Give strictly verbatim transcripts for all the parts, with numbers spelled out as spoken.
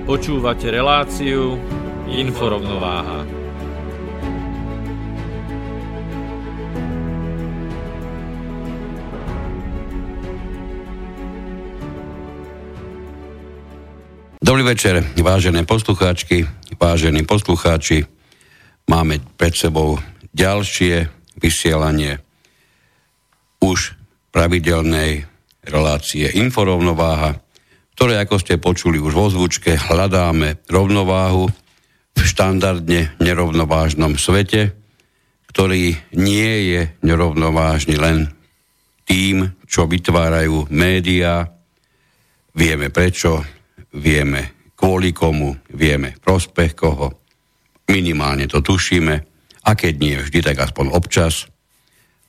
Počúvate reláciu InfoRovnováha. Dobrý večer, vážené poslucháčky, vážení poslucháči. Máme pred sebou ďalšie vysielanie už pravidelnej relácie InfoRovnováha, ktoré, ako ste počuli už vo zvučke, hľadáme rovnováhu v štandardne nerovnovážnom svete, ktorý nie je nerovnovážny len tým, čo vytvárajú médiá. Vieme prečo, vieme kvôli komu, vieme prospech koho. Minimálne to tušíme, a keď nie vždy, tak aspoň občas.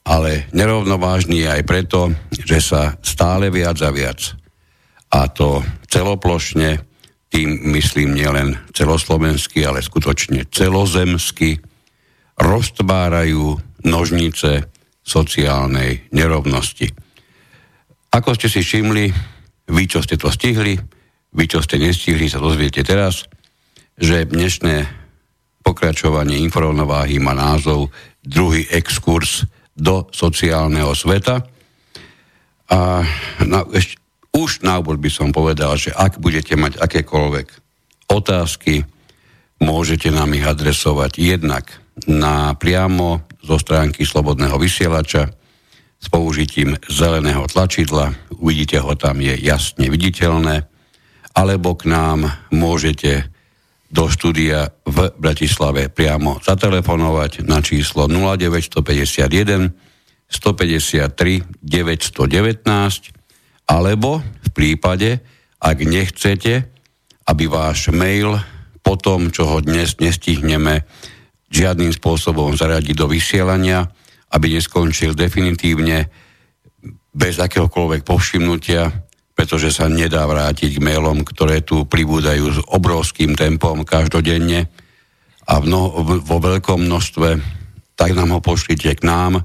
Ale nerovnovážny je aj preto, že sa stále viac a viac, a to celoplošne, tým myslím nielen celoslovenský, ale skutočne celozemský, roztvárajú nožnice sociálnej nerovnosti. Ako ste si všimli, vy, čo ste to stihli, vy, čo ste nestihli, sa dozviete teraz, že dnešné pokračovanie InfoRovnováhy má názov Druhý exkurs do sociálneho sveta. A na, ešte Už na úvod by som povedal, že ak budete mať akékoľvek otázky, môžete nám ich adresovať jednak na priamo zo stránky Slobodného vysielača s použitím zeleného tlačidla, uvidíte ho tam, je jasne viditeľné, alebo k nám môžete do štúdia v Bratislave priamo zatelefonovať na číslo nula deväť päť jeden, jeden päť tri, deväť jedna deväť, alebo v prípade, ak nechcete, aby váš mail po tom, čo ho dnes nestihneme žiadnym spôsobom zaradiť do vysielania, aby neskončil definitívne bez akéhokoľvek povšimnutia, pretože sa nedá vrátiť k mailom, ktoré tu pribúdajú s obrovským tempom každodenne a v no, v, vo veľkom množstve, tak nám ho pošlite k nám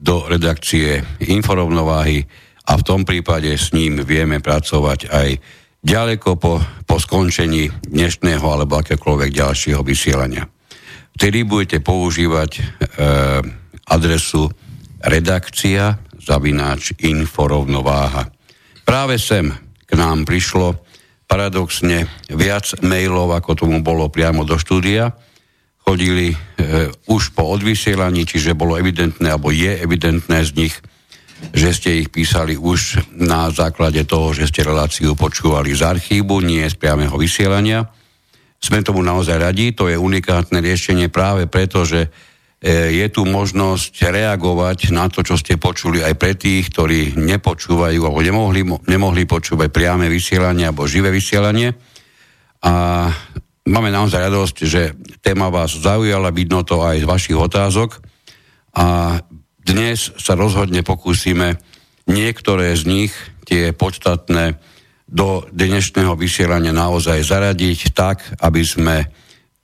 do redakcie InfoRovnováhy, a v tom prípade s ním vieme pracovať aj ďaleko po, po skončení dnešného alebo akékoľvek ďalšieho vysielania. Vtedy budete používať e, adresu redakcia zavináč inforovnováha. Práve sem k nám prišlo paradoxne viac mailov, ako tomu bolo priamo do štúdia. Chodili e, už po odvysielaní, čiže bolo evidentné, alebo je evidentné z nich, že ste ich písali už na základe toho, že ste reláciu počúvali z archívu, nie z priameho vysielania. Sme tomu naozaj radi, to je unikátne riešenie práve preto, že je tu možnosť reagovať na to, čo ste počuli aj pre tých, ktorí nepočúvajú alebo nemohli, nemohli počúvať priame vysielanie alebo živé vysielanie. A máme naozaj radosť, že téma vás zaujala, vidno to aj z vašich otázok, a dnes sa rozhodne pokúsime niektoré z nich, tie podstatné, do dnešného vysielania naozaj zaradiť tak, aby sme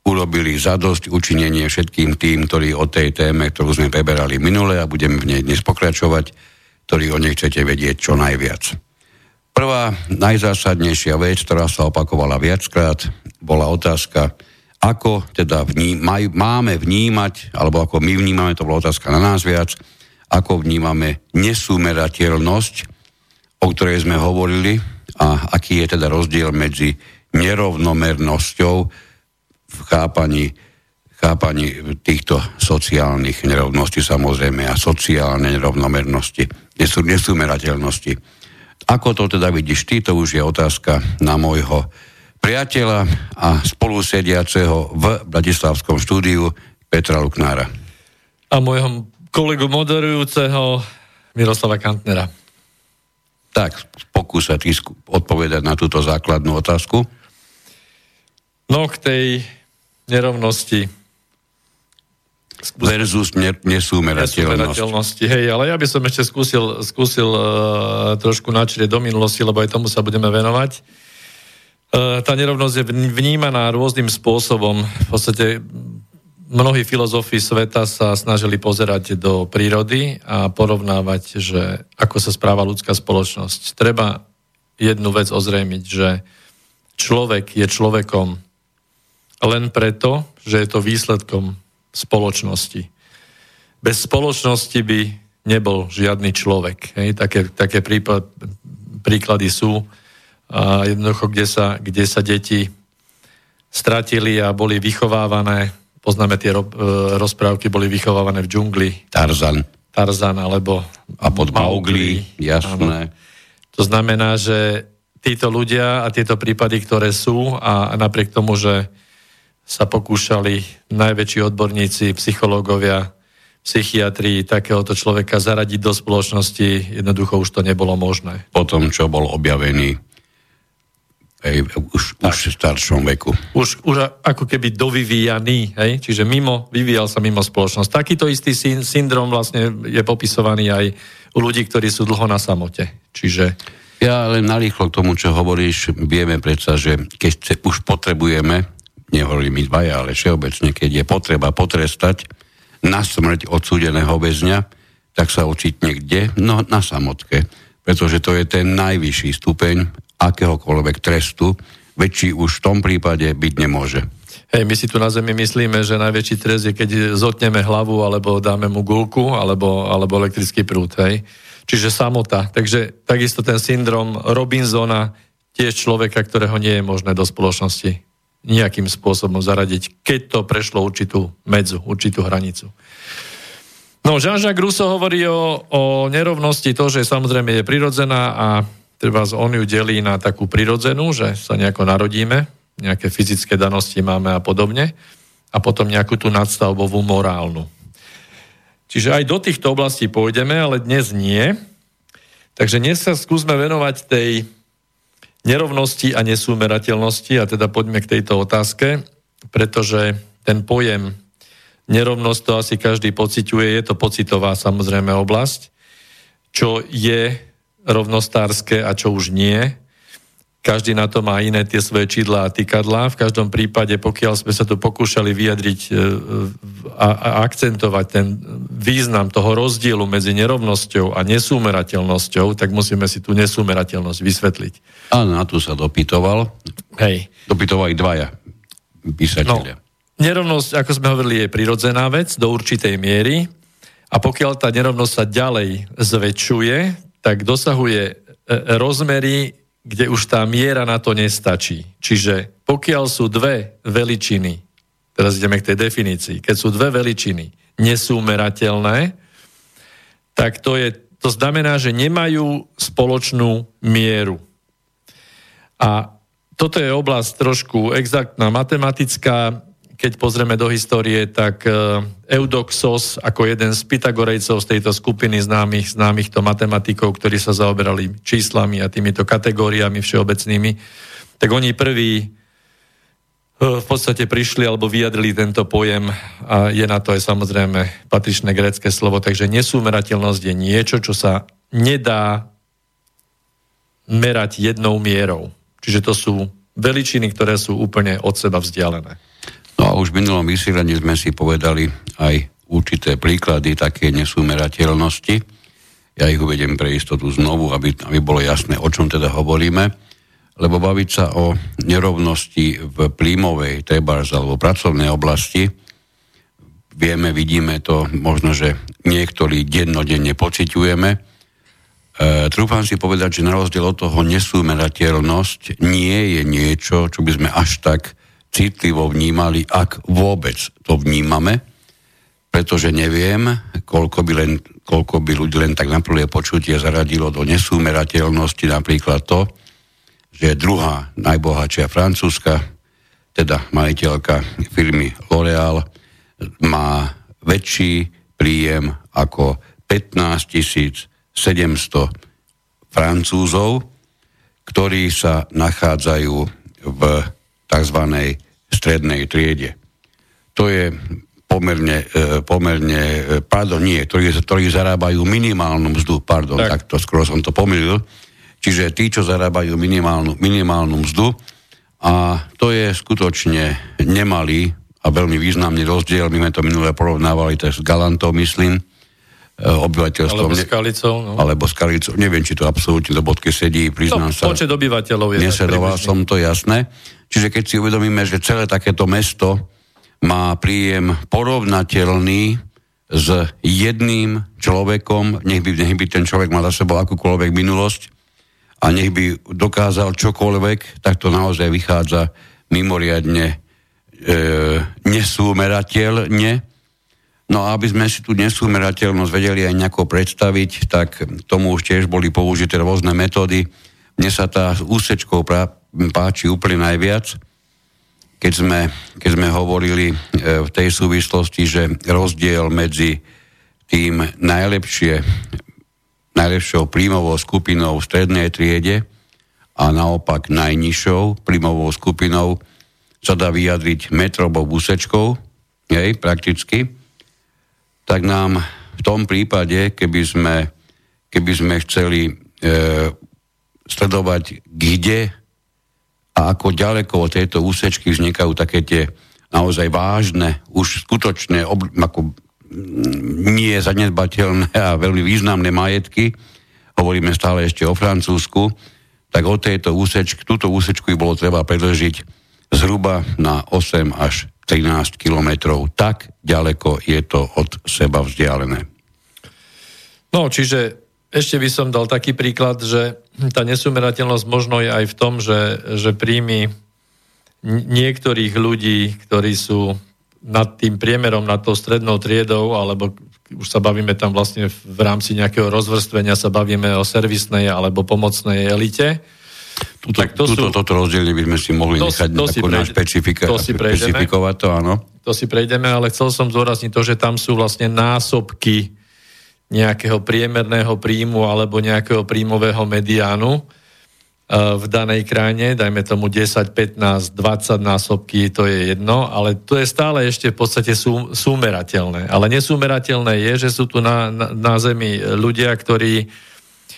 urobili zadosť učinenie všetkým tým, ktorí o tej téme, ktorú sme preberali minule a budeme v nej dnes pokračovať, ktorí o nej chcete vedieť čo najviac. Prvá najzásadnejšia vec, ktorá sa opakovala viackrát, bola otázka, ako teda vní, maj, máme vnímať, alebo ako my vnímame, to bola otázka na nás viac, ako vnímame nesúmerateľnosť, o ktorej sme hovorili, a aký je teda rozdiel medzi nerovnomernosťou, v chápaní, chápaní týchto sociálnych nerovností samozrejme a sociálne nerovnomernosti, nesúmerateľnosti. Ako to teda vidíš ty, to už je otázka na môjho priateľa a spolusediaceho v bratislavskom štúdiu Petra Luknára. A môjho kolegu moderujúceho Miroslava Kantnera. Tak, pokúsať odpovedať na túto základnú otázku. No k tej nerovnosti. Skús... Versus ne- nesúmerateľnosti. nesúmerateľnosti. Hej, ale ja by som ešte skúsil, skúsil uh, trošku načrieť do minulosti, lebo aj tomu sa budeme venovať. Uh, tá nerovnosť je vnímaná rôznym spôsobom. V podstate mnohí filozofi sveta sa snažili pozerať do prírody a porovnávať, že ako sa správa ľudská spoločnosť. Treba jednu vec ozrejmiť, že človek je človekom len preto, že je to výsledkom spoločnosti. Bez spoločnosti by nebol žiadny človek. Hej, také, také prípad, príklady sú. A jednoducho, kde sa, kde sa deti stratili a boli vychovávané. Poznáme tie ro- rozprávky, boli vychovávané v džungli. Tarzan. Tarzan, alebo a pod Maugli, jasné. Áno. To znamená, že títo ľudia a tieto prípady, ktoré sú, a napriek tomu, že sa pokúšali najväčší odborníci, psychológovia, psychiatri takéhoto človeka zaradiť do spoločnosti, jednoducho už to nebolo možné. Potom, čo bol objavený Hej, už, už v staršom veku. Už, už ako keby dovyvíjaný, hej? Čiže mimo, vyvíjal sa mimo spoločnosť. Takýto istý syndrom vlastne je popisovaný aj u ľudí, ktorí sú dlho na samote. Čiže... Ja len narýchlo k tomu, čo hovoríš, vieme predsa, že keď sa už potrebujeme, nehovorím my dvaja, ale všeobecne, keď je potreba potrestať na smrť odsúdeného väzňa, tak sa ocitne kde? No na samotke. Pretože to je ten najvyšší stupeň akéhokoľvek trestu, väčší už v tom prípade byť nemôže. Hej, my si tu na Zemi myslíme, že najväčší trest je, keď zotneme hlavu, alebo dáme mu guľku, alebo, alebo elektrický prúd, hej. Čiže samota. Takže takisto ten syndrom Robinsona, tiež človeka, ktorého nie je možné do spoločnosti nejakým spôsobom zaradiť, keď to prešlo určitú medzu, určitú hranicu. No, Jean-Jacques Rousseau hovorí o, o nerovnosti, to, že samozrejme je prirodzená a treba on ju delí na takú prirodzenú, že sa nejako narodíme, nejaké fyzické danosti máme a podobne, a potom nejakú tú nadstavbovú morálnu. Čiže aj do týchto oblastí pôjdeme, ale dnes nie. Takže dnes sa skúsme venovať tej nerovnosti a nesúmerateľnosti, a teda poďme k tejto otázke, pretože ten pojem nerovnosť, to asi každý pociťuje, je to pocitová samozrejme oblasť, čo je rovnostárske a čo už nie. Každý na to má iné tie svoje čidlá a tykadlá. V každom prípade, pokiaľ sme sa tu pokúšali vyjadriť a, a akcentovať ten význam toho rozdielu medzi nerovnosťou a nesúmerateľnosťou, tak musíme si tú nesúmerateľnosť vysvetliť. Áno, na to sa dopytoval. Hej. Dopytovali dvaja písatelia. No, nerovnosť, ako sme hovorili, je prirodzená vec do určitej miery a pokiaľ tá nerovnosť sa ďalej zväčšuje, tak dosahuje rozmery, kde už tá miera na to nestačí. Čiže pokiaľ sú dve veličiny, teraz ideme k tej definícii, keď sú dve veličiny nesúmerateľné, tak to, je, to znamená, že nemajú spoločnú mieru. A toto je oblasť trošku exaktná, matematická. Keď pozrieme do histórie, tak Eudoxos ako jeden z Pythagorejcov z tejto skupiny známych, známych to matematikov, ktorí sa zaoberali číslami a týmito kategóriami všeobecnými, tak oni prví v podstate prišli alebo vyjadrili tento pojem a je na to aj samozrejme patričné grécke slovo, takže nesúmerateľnosť je niečo, čo sa nedá merať jednou mierou. Čiže to sú veličiny, ktoré sú úplne od seba vzdialené. No a už v minulom vysielaní sme si povedali aj určité príklady také nesúmerateľnosti. Ja ich uvediem pre istotu znovu, aby, aby bolo jasné, o čom teda hovoríme. Lebo baviť sa o nerovnosti v príjmovej, trebárs alebo pracovnej oblasti, vieme, vidíme to, možno, že niektorí dennodenne pociťujeme. E, trúfam si povedať, že na rozdiel od toho nesúmerateľnosť nie je niečo, čo by sme až tak citlivo vnímali, ak vôbec to vnímame, pretože neviem, koľko by, len, koľko by ľudí len tak na prvé počutie zaradilo do nesúmerateľnosti napríklad to, že druhá najbohatšia Francúzska, teda majiteľka firmy L'Oréal, má väčší príjem ako pätnásťtisícsedemsto Francúzov, ktorí sa nachádzajú v tzv. Strednej triede. To je pomerne, pomerne pardon, nie, ktorí, ktorí zarábajú minimálnu mzdu, pardon, tak. takto skoro som to pomýlil, čiže tí, čo zarábajú minimálnu, minimálnu mzdu, a to je skutočne nemalý a veľmi významný rozdiel. My sme to minule porovnávali s Galantou, myslím, obyvateľstvom. Alebo Skalicou. No. Alebo Skalicou. Neviem, či to absolútne do bodky sedí, priznám no, sa. Počet obyvateľov je. Nesledoval som to, jasné. Čiže keď si uvedomíme, že celé takéto mesto má príjem porovnateľný s jedným človekom, nech by, nech by ten človek mal za sebou akúkoľvek minulosť a nech by dokázal čokoľvek, tak to naozaj vychádza mimoriadne e, nesúmerateľne. No a aby sme si tú nesúmerateľnosť vedeli aj nejako predstaviť, tak tomu už tiež boli použité rôzne metódy. Mne sa tá úsečkou prá- páči úplne najviac, keď sme, keď sme hovorili e, v tej súvislosti, že rozdiel medzi tým najlepšie, najlepšou príjmovou skupinou v strednej triede a naopak najnižšou príjmovou skupinou sa dá vyjadriť metrovou úsečkou, hej, prakticky, tak nám v tom prípade, keby sme, keby sme chceli e, sledovať, kde a ako ďaleko od tejto úsečky vznikajú také tie naozaj vážne, už skutočné, ob, ako nie zanedbateľné a veľmi významné majetky, hovoríme stále ešte o Francúzsku, tak od tejto úsečky, túto úsečku bolo treba predĺžiť zhruba na osem až trinásť kilometrov. Tak ďaleko je to od seba vzdialené. No, čiže ešte by som dal taký príklad, že tá nesúmerateľnosť možno je aj v tom, že, že príjmy niektorých ľudí, ktorí sú nad tým priemerom, nad tou strednou triedou, alebo už sa bavíme tam vlastne v rámci nejakého rozvrstvenia, sa bavíme o servisnej alebo pomocnej elite, Tuto, tak to tuto, sú, toto rozdielne by sme si mohli to, nechať to si prejde, špecifika, to si špecifikovať to, áno. To si prejdeme, ale chcel som zdôrazniť to, že tam sú vlastne násobky nejakého priemerného príjmu alebo nejakého príjmového mediánu v danej krajine, dajme tomu desať, pätnásť, dvadsať násobky, to je jedno, ale to je stále ešte v podstate sú, súmerateľné. Ale nesúmerateľné je, že sú tu na, na, na zemi ľudia, ktorí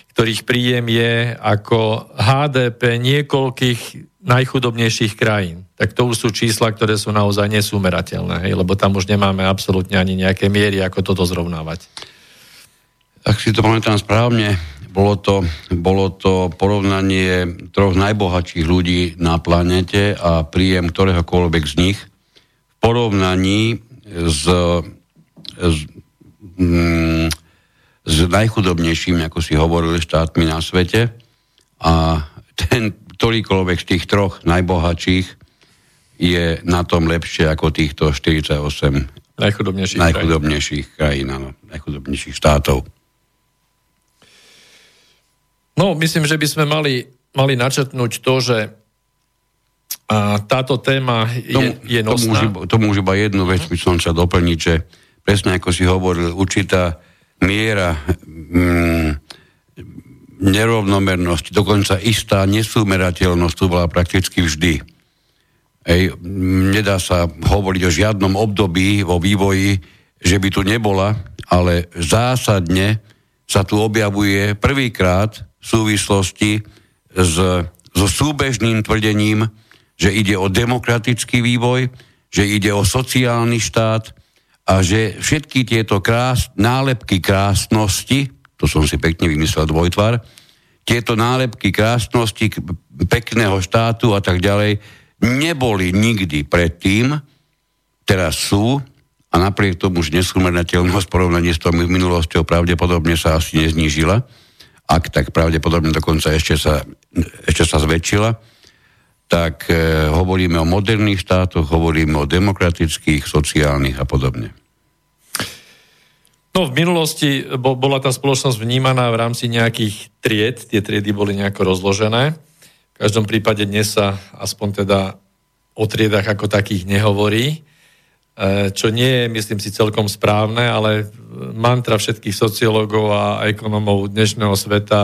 ktorých príjem je ako há dé pé niekoľkých najchudobnejších krajín. Tak to už sú čísla, ktoré sú naozaj nesúmerateľné, hej? Lebo tam už nemáme absolútne ani nejaké miery, ako toto zrovnávať. Ak si to pamätám správne, bolo to, bolo to porovnanie troch najbohatších ľudí na planete a príjem ktoréhokoľvek z nich v porovnaní s... s mm, s najchudobnejšími, ako si hovorili, štátmi na svete, a ten, ktorýkoľvek z tých troch najbohatších je na tom lepšie ako týchto štyridsaťosem najchudobnejších, najchudobnejších krajín, áno, najchudobnejších štátov. No, myslím, že by sme mali, mali načrtnúť to, že a táto téma je, tomu, je nosná. Tomu už, tomu už iba jednu vec by som sa doplniť, že presne ako si hovoril, určitá miera mm, nerovnomernosti, dokonca istá nesúmerateľnosť tu bola prakticky vždy. Ej, nedá sa hovoriť o žiadnom období vo vývoji, že by tu nebola, ale zásadne sa tu objavuje prvýkrát v súvislosti s, so súbežným tvrdením, že ide o demokratický vývoj, že ide o sociálny štát, a že všetky tieto krás, nálepky krásnosti, to som si pekne vymyslel dvojtvar, tieto nálepky krásnosti, pekného štátu a tak ďalej, neboli nikdy predtým, teraz sú, a napriek tomu, že nesúmerateľnosť porovnanie s tou minulosťou pravdepodobne sa asi neznížila, ak tak pravdepodobne dokonca ešte sa, ešte sa zväčšila, tak e, hovoríme o moderných štátoch, hovoríme o demokratických, sociálnych a podobne. No, v minulosti bo, bola tá spoločnosť vnímaná v rámci nejakých tried, tie triedy boli nejako rozložené. V každom prípade dnes sa aspoň teda o triedách ako takých nehovorí, e, čo nie je, myslím si, celkom správne, ale mantra všetkých sociológov a ekonomov dnešného sveta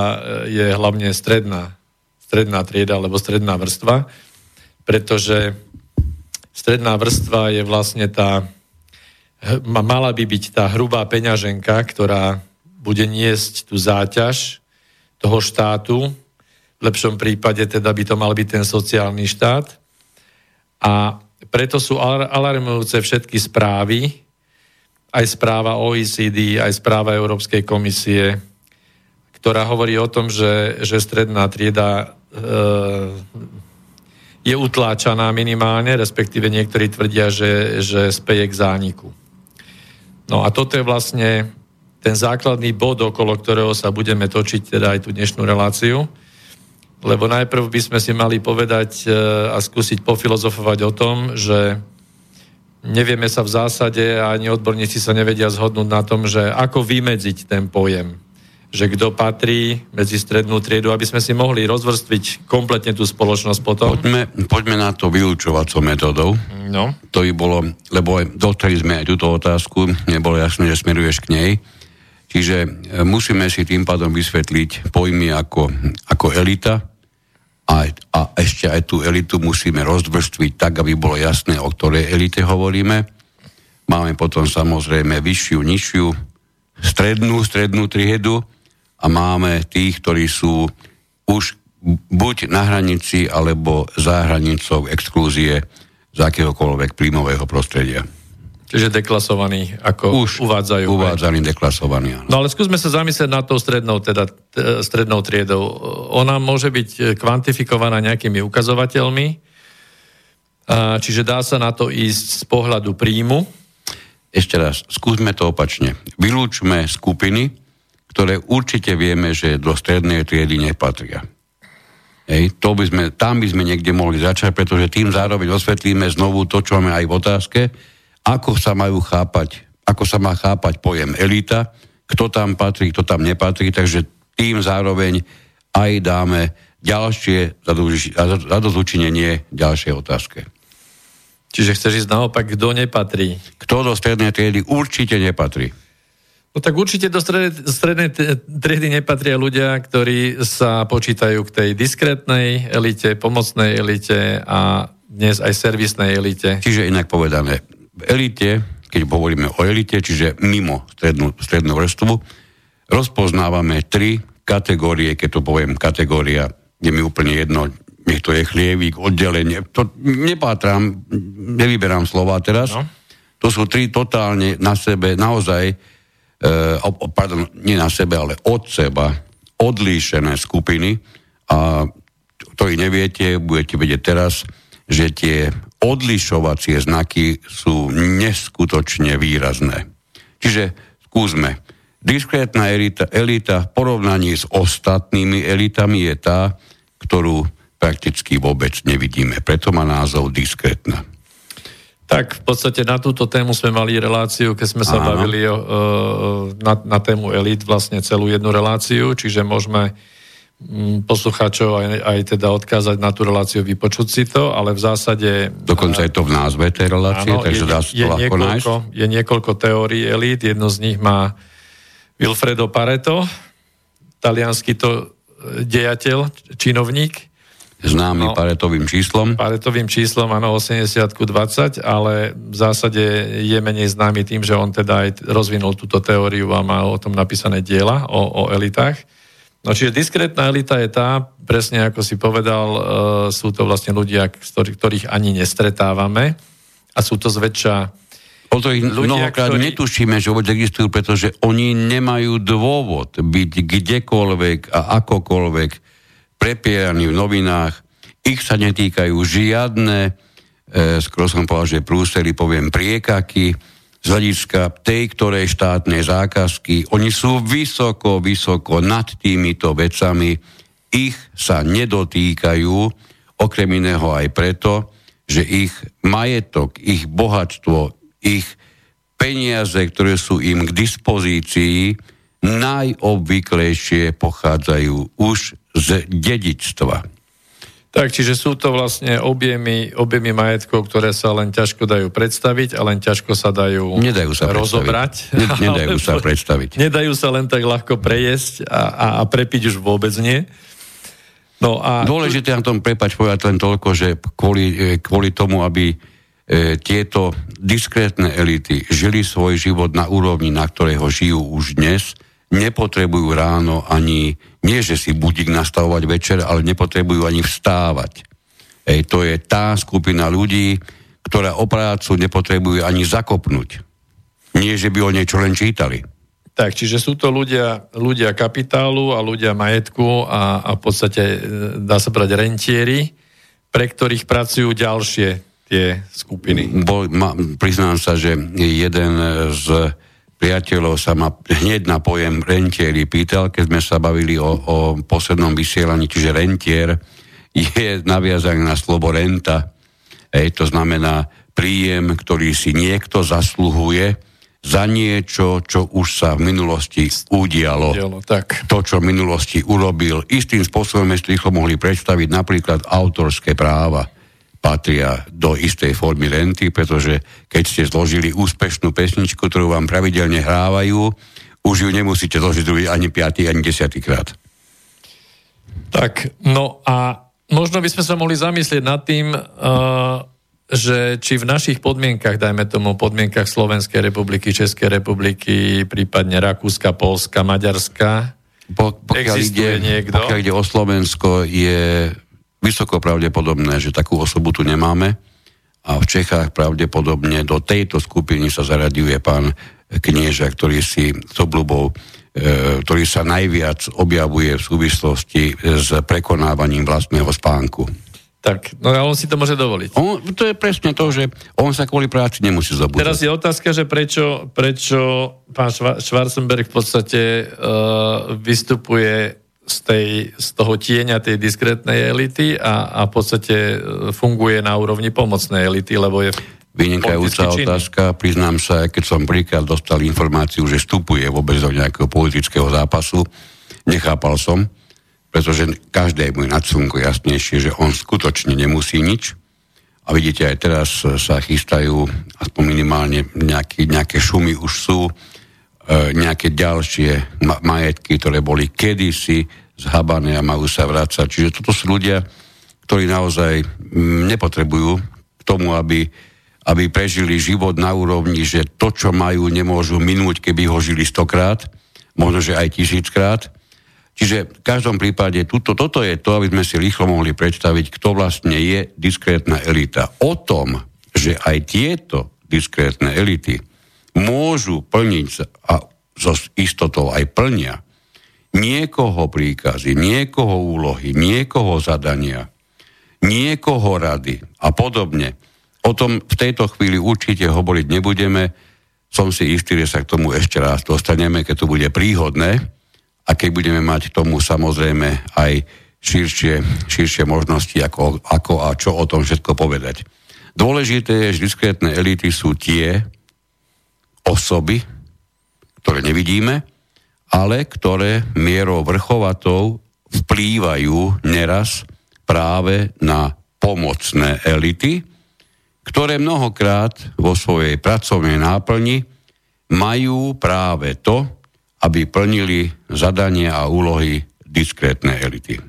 je hlavne stredná. stredná trieda alebo stredná vrstva, pretože stredná vrstva je vlastne tá, mala by byť tá hrubá peňaženka, ktorá bude niesť tú záťaž toho štátu, v lepšom prípade teda by to mal byť ten sociálny štát, a preto sú alarmujúce všetky správy, aj správa O E C D, aj správa Európskej komisie, ktorá hovorí o tom, že, že stredná trieda e, je utláčaná minimálne, respektíve niektorí tvrdia, že, že speje k zániku. No a toto je vlastne ten základný bod, okolo ktorého sa budeme točiť teda aj tú dnešnú reláciu, lebo najprv by sme si mali povedať e, a skúsiť pofilozofovať o tom, že nevieme sa v zásade, ani odborníci sa nevedia zhodnúť na tom, že ako vymedziť ten pojem, že kto patrí medzi strednú triedu, aby sme si mohli rozvrstviť kompletne tú spoločnosť potom. Poďme, poďme na to vyučovacou metodou. No. To by bolo, lebo dostali sme aj túto otázku, nebolo jasné, že smeruješ k nej. Čiže musíme si tým pádom vysvetliť pojmy ako, ako elita a, a ešte aj tú elitu musíme rozvrstviť tak, aby bolo jasné, o ktorej elite hovoríme. Máme potom samozrejme vyššiu, nižšiu, strednú, strednú triedu, a máme tých, ktorí sú už buď na hranici, alebo za hranicou exklúzie z akéhokoľvek príjmového prostredia. Čiže deklasovaní, ako už uvádzajú. Uvádzaní, deklasovaní. Áno. No ale skúsme sa zamyslieť nad tou strednou, teda, strednou triedou. Ona môže byť kvantifikovaná nejakými ukazovateľmi, čiže dá sa na to ísť z pohľadu príjmu. Ešte raz, skúsme to opačne. Vylúčme skupiny, ktoré určite vieme, že do strednej triedy nepatria. Hej, to by sme, tam by sme niekde mohli začať, pretože tým zároveň osvetlíme znovu to, čo máme aj v otázke, ako sa majú chápať, ako sa má chápať pojem elita, kto tam patrí, kto tam nepatrí, takže tým zároveň aj dáme ďalšie zadozučinenie ďalšej otázke. Čiže chceš ísť naopak, kto nepatrí? Kto do strednej triedy určite nepatrí? No tak určite do strednej triedy nepatria ľudia, ktorí sa počítajú k tej diskrétnej elite, pomocnej elite a dnes aj servisnej elite. Čiže inak povedané, v elite, keď hovoríme o elite, čiže mimo strednú, strednú vrstvu, rozpoznávame tri kategórie, keď to poviem kategória, kde mi úplne jedno, nech to je chlievík, oddelenie, to nepátram, nevyberám slova teraz, no. To sú tri totálne na sebe naozaj Uh, pardon, nie na sebe, ale od seba odlíšené skupiny, a ktorí neviete, budete vedieť teraz, že tie odlišovacie znaky sú neskutočne výrazné. Čiže skúsme. Diskrétna elita, elita v porovnaní s ostatnými elitami je tá, ktorú prakticky vôbec nevidíme. Preto má názov diskrétna. Tak, v podstate na túto tému sme mali reláciu, keď sme sa Aha. bavili o, na, na tému elít, vlastne celú jednu reláciu, čiže môžeme poslucháčov aj, aj teda odkázať na tú reláciu, vypočuť si to, ale v zásade... Dokonca je to v názve tej relácie, áno, takže je, dá sa to ľahko nájsť. Je niekoľko teórií elít, jedno z nich má Wilfredo Pareto, taliansky to dejateľ, činovník, známy no, Paretovým číslom. Paretovým číslom, áno, osemdesiat ku dvadsať, ale v zásade je menej známy tým, že on teda aj rozvinul túto teóriu a má o tom napísané diela o, o elitách. No čiže diskrétna elita je tá, presne ako si povedal, e, sú to vlastne ľudia, ktorých, ktorých ani nestretávame, a sú to zväčša o ktorých ľudia, mnohokrát ktorí... netušíme, že vôbec existujú, pretože oni nemajú dôvod byť kdekoľvek a akokoľvek prepieraní v novinách, ich sa netýkajú žiadne, e, skoro som povedal, že prúsery, poviem priekaky, z hľadiska tej, ktorej štátnej zákazky, oni sú vysoko, vysoko nad týmito vecami, ich sa nedotýkajú, okrem iného aj preto, že ich majetok, ich bohatstvo, ich peniaze, ktoré sú im k dispozícii, najobvyklejšie pochádzajú už z dedičstva. Tak, čiže sú to vlastne objemy, objemy majetkov, ktoré sa len ťažko dajú predstaviť a len ťažko sa dajú, nedajú sa rozobrať. Predstaviť. Nedajú sa predstaviť. Nedajú sa len tak ľahko prejesť a, a, a prepiť už vôbec nie. No a... Dôležité na tom, prepáč, povedať len toľko, že kvôli, kvôli tomu, aby e, tieto diskrétne elity žili svoj život na úrovni, na ktorého žijú už dnes, nepotrebujú ráno ani... Nie, že si budík nastavovať večer, ale nepotrebujú ani vstávať. Ej, to je tá skupina ľudí, ktorá o prácu nepotrebuje ani zakopnúť. Nie, že by o niečo len čítali. Tak, čiže sú to ľudia, ľudia kapitálu a ľudia majetku a, a v podstate dá sa brať rentieri, pre ktorých pracujú ďalšie tie skupiny. Bol, ma, priznám sa, že jeden z... priateľov sa ma hneď na pojem rentieri pýtal, keď sme sa bavili o, o poslednom vysielaní, čiže rentier je naviazaný na slovo renta. Ej, to znamená príjem, ktorý si niekto zasluhuje za niečo, čo už sa v minulosti udialo. Udialo tak. To, čo v minulosti urobil, istým spôsobom si rýchlo mohli predstaviť, napríklad autorské práva patria do istej formy renty, pretože keď ste zložili úspešnú pesničku, ktorú vám pravidelne hrávajú, už ju nemusíte zložiť druhý ani piaty, ani desiatý krát. Tak, no a možno by sme sa mohli zamyslieť nad tým, uh, že či v našich podmienkach, dajme tomu podmienkach Slovenskej republiky, Českej republiky, prípadne Rakúska, Poľska, Maďarska, po, pokiaľ existuje ide, niekto? Pokiaľ ide o Slovensko, je... vysoko pravdepodobné, že takú osobu tu nemáme a v Čechách pravdepodobne do tejto skupiny sa zaraďuje pán Knieža, ktorý si s obľubou, e, ktorý sa najviac objavuje v súvislosti s prekonávaním vlastného spánku. Tak, no a on si to môže dovoliť. On, to je presne to, že on sa kvôli práci nemusí zobudiť. Teraz je otázka, že prečo, prečo pán Schwarzenberg v podstate e, vystupuje Z, tej, z toho tieňa tej diskrétnej elity a, a v podstate funguje na úrovni pomocnej elity, lebo je vynikajúca otázka. Priznám sa, keď som príklad dostal informáciu, že vstupuje vôbec do nejakého politického zápasu, nechápal som, pretože každému je nad slnko jasnejšie, že on skutočne nemusí nič. A vidíte, aj teraz sa chystajú, aspoň minimálne nejaký, nejaké šumy už sú, nejaké ďalšie ma- majetky, ktoré boli kedysi zhabané a majú sa vrácať. Čiže toto sú ľudia, ktorí naozaj nepotrebujú k tomu, aby, aby prežili život na úrovni, že to, čo majú, nemôžu minúť, keby ho žili stokrát, možno, že aj tisíckrát. Čiže v každom prípade tuto, toto je to, aby sme si rýchlo mohli predstaviť, kto vlastne je diskrétna elita. O tom, že aj tieto diskrétne elity môžu plniť a so istotou aj plnia niekoho príkazy, niekoho úlohy, niekoho zadania, niekoho rady a podobne. O tom v tejto chvíli určite hovoriť nebudeme. Som si istý, že sa k tomu ešte raz dostaneme, keď to bude príhodné a keď budeme mať k tomu samozrejme aj širšie, širšie možnosti, ako, ako a čo o tom všetko povedať. Dôležité je, že diskrétne elity sú tie osoby, ktoré nevidíme, ale ktoré mierou vrchovatou vplývajú neraz práve na pomocné elity, ktoré mnohokrát vo svojej pracovnej náplni majú práve to, aby plnili zadania a úlohy diskrétnej elity.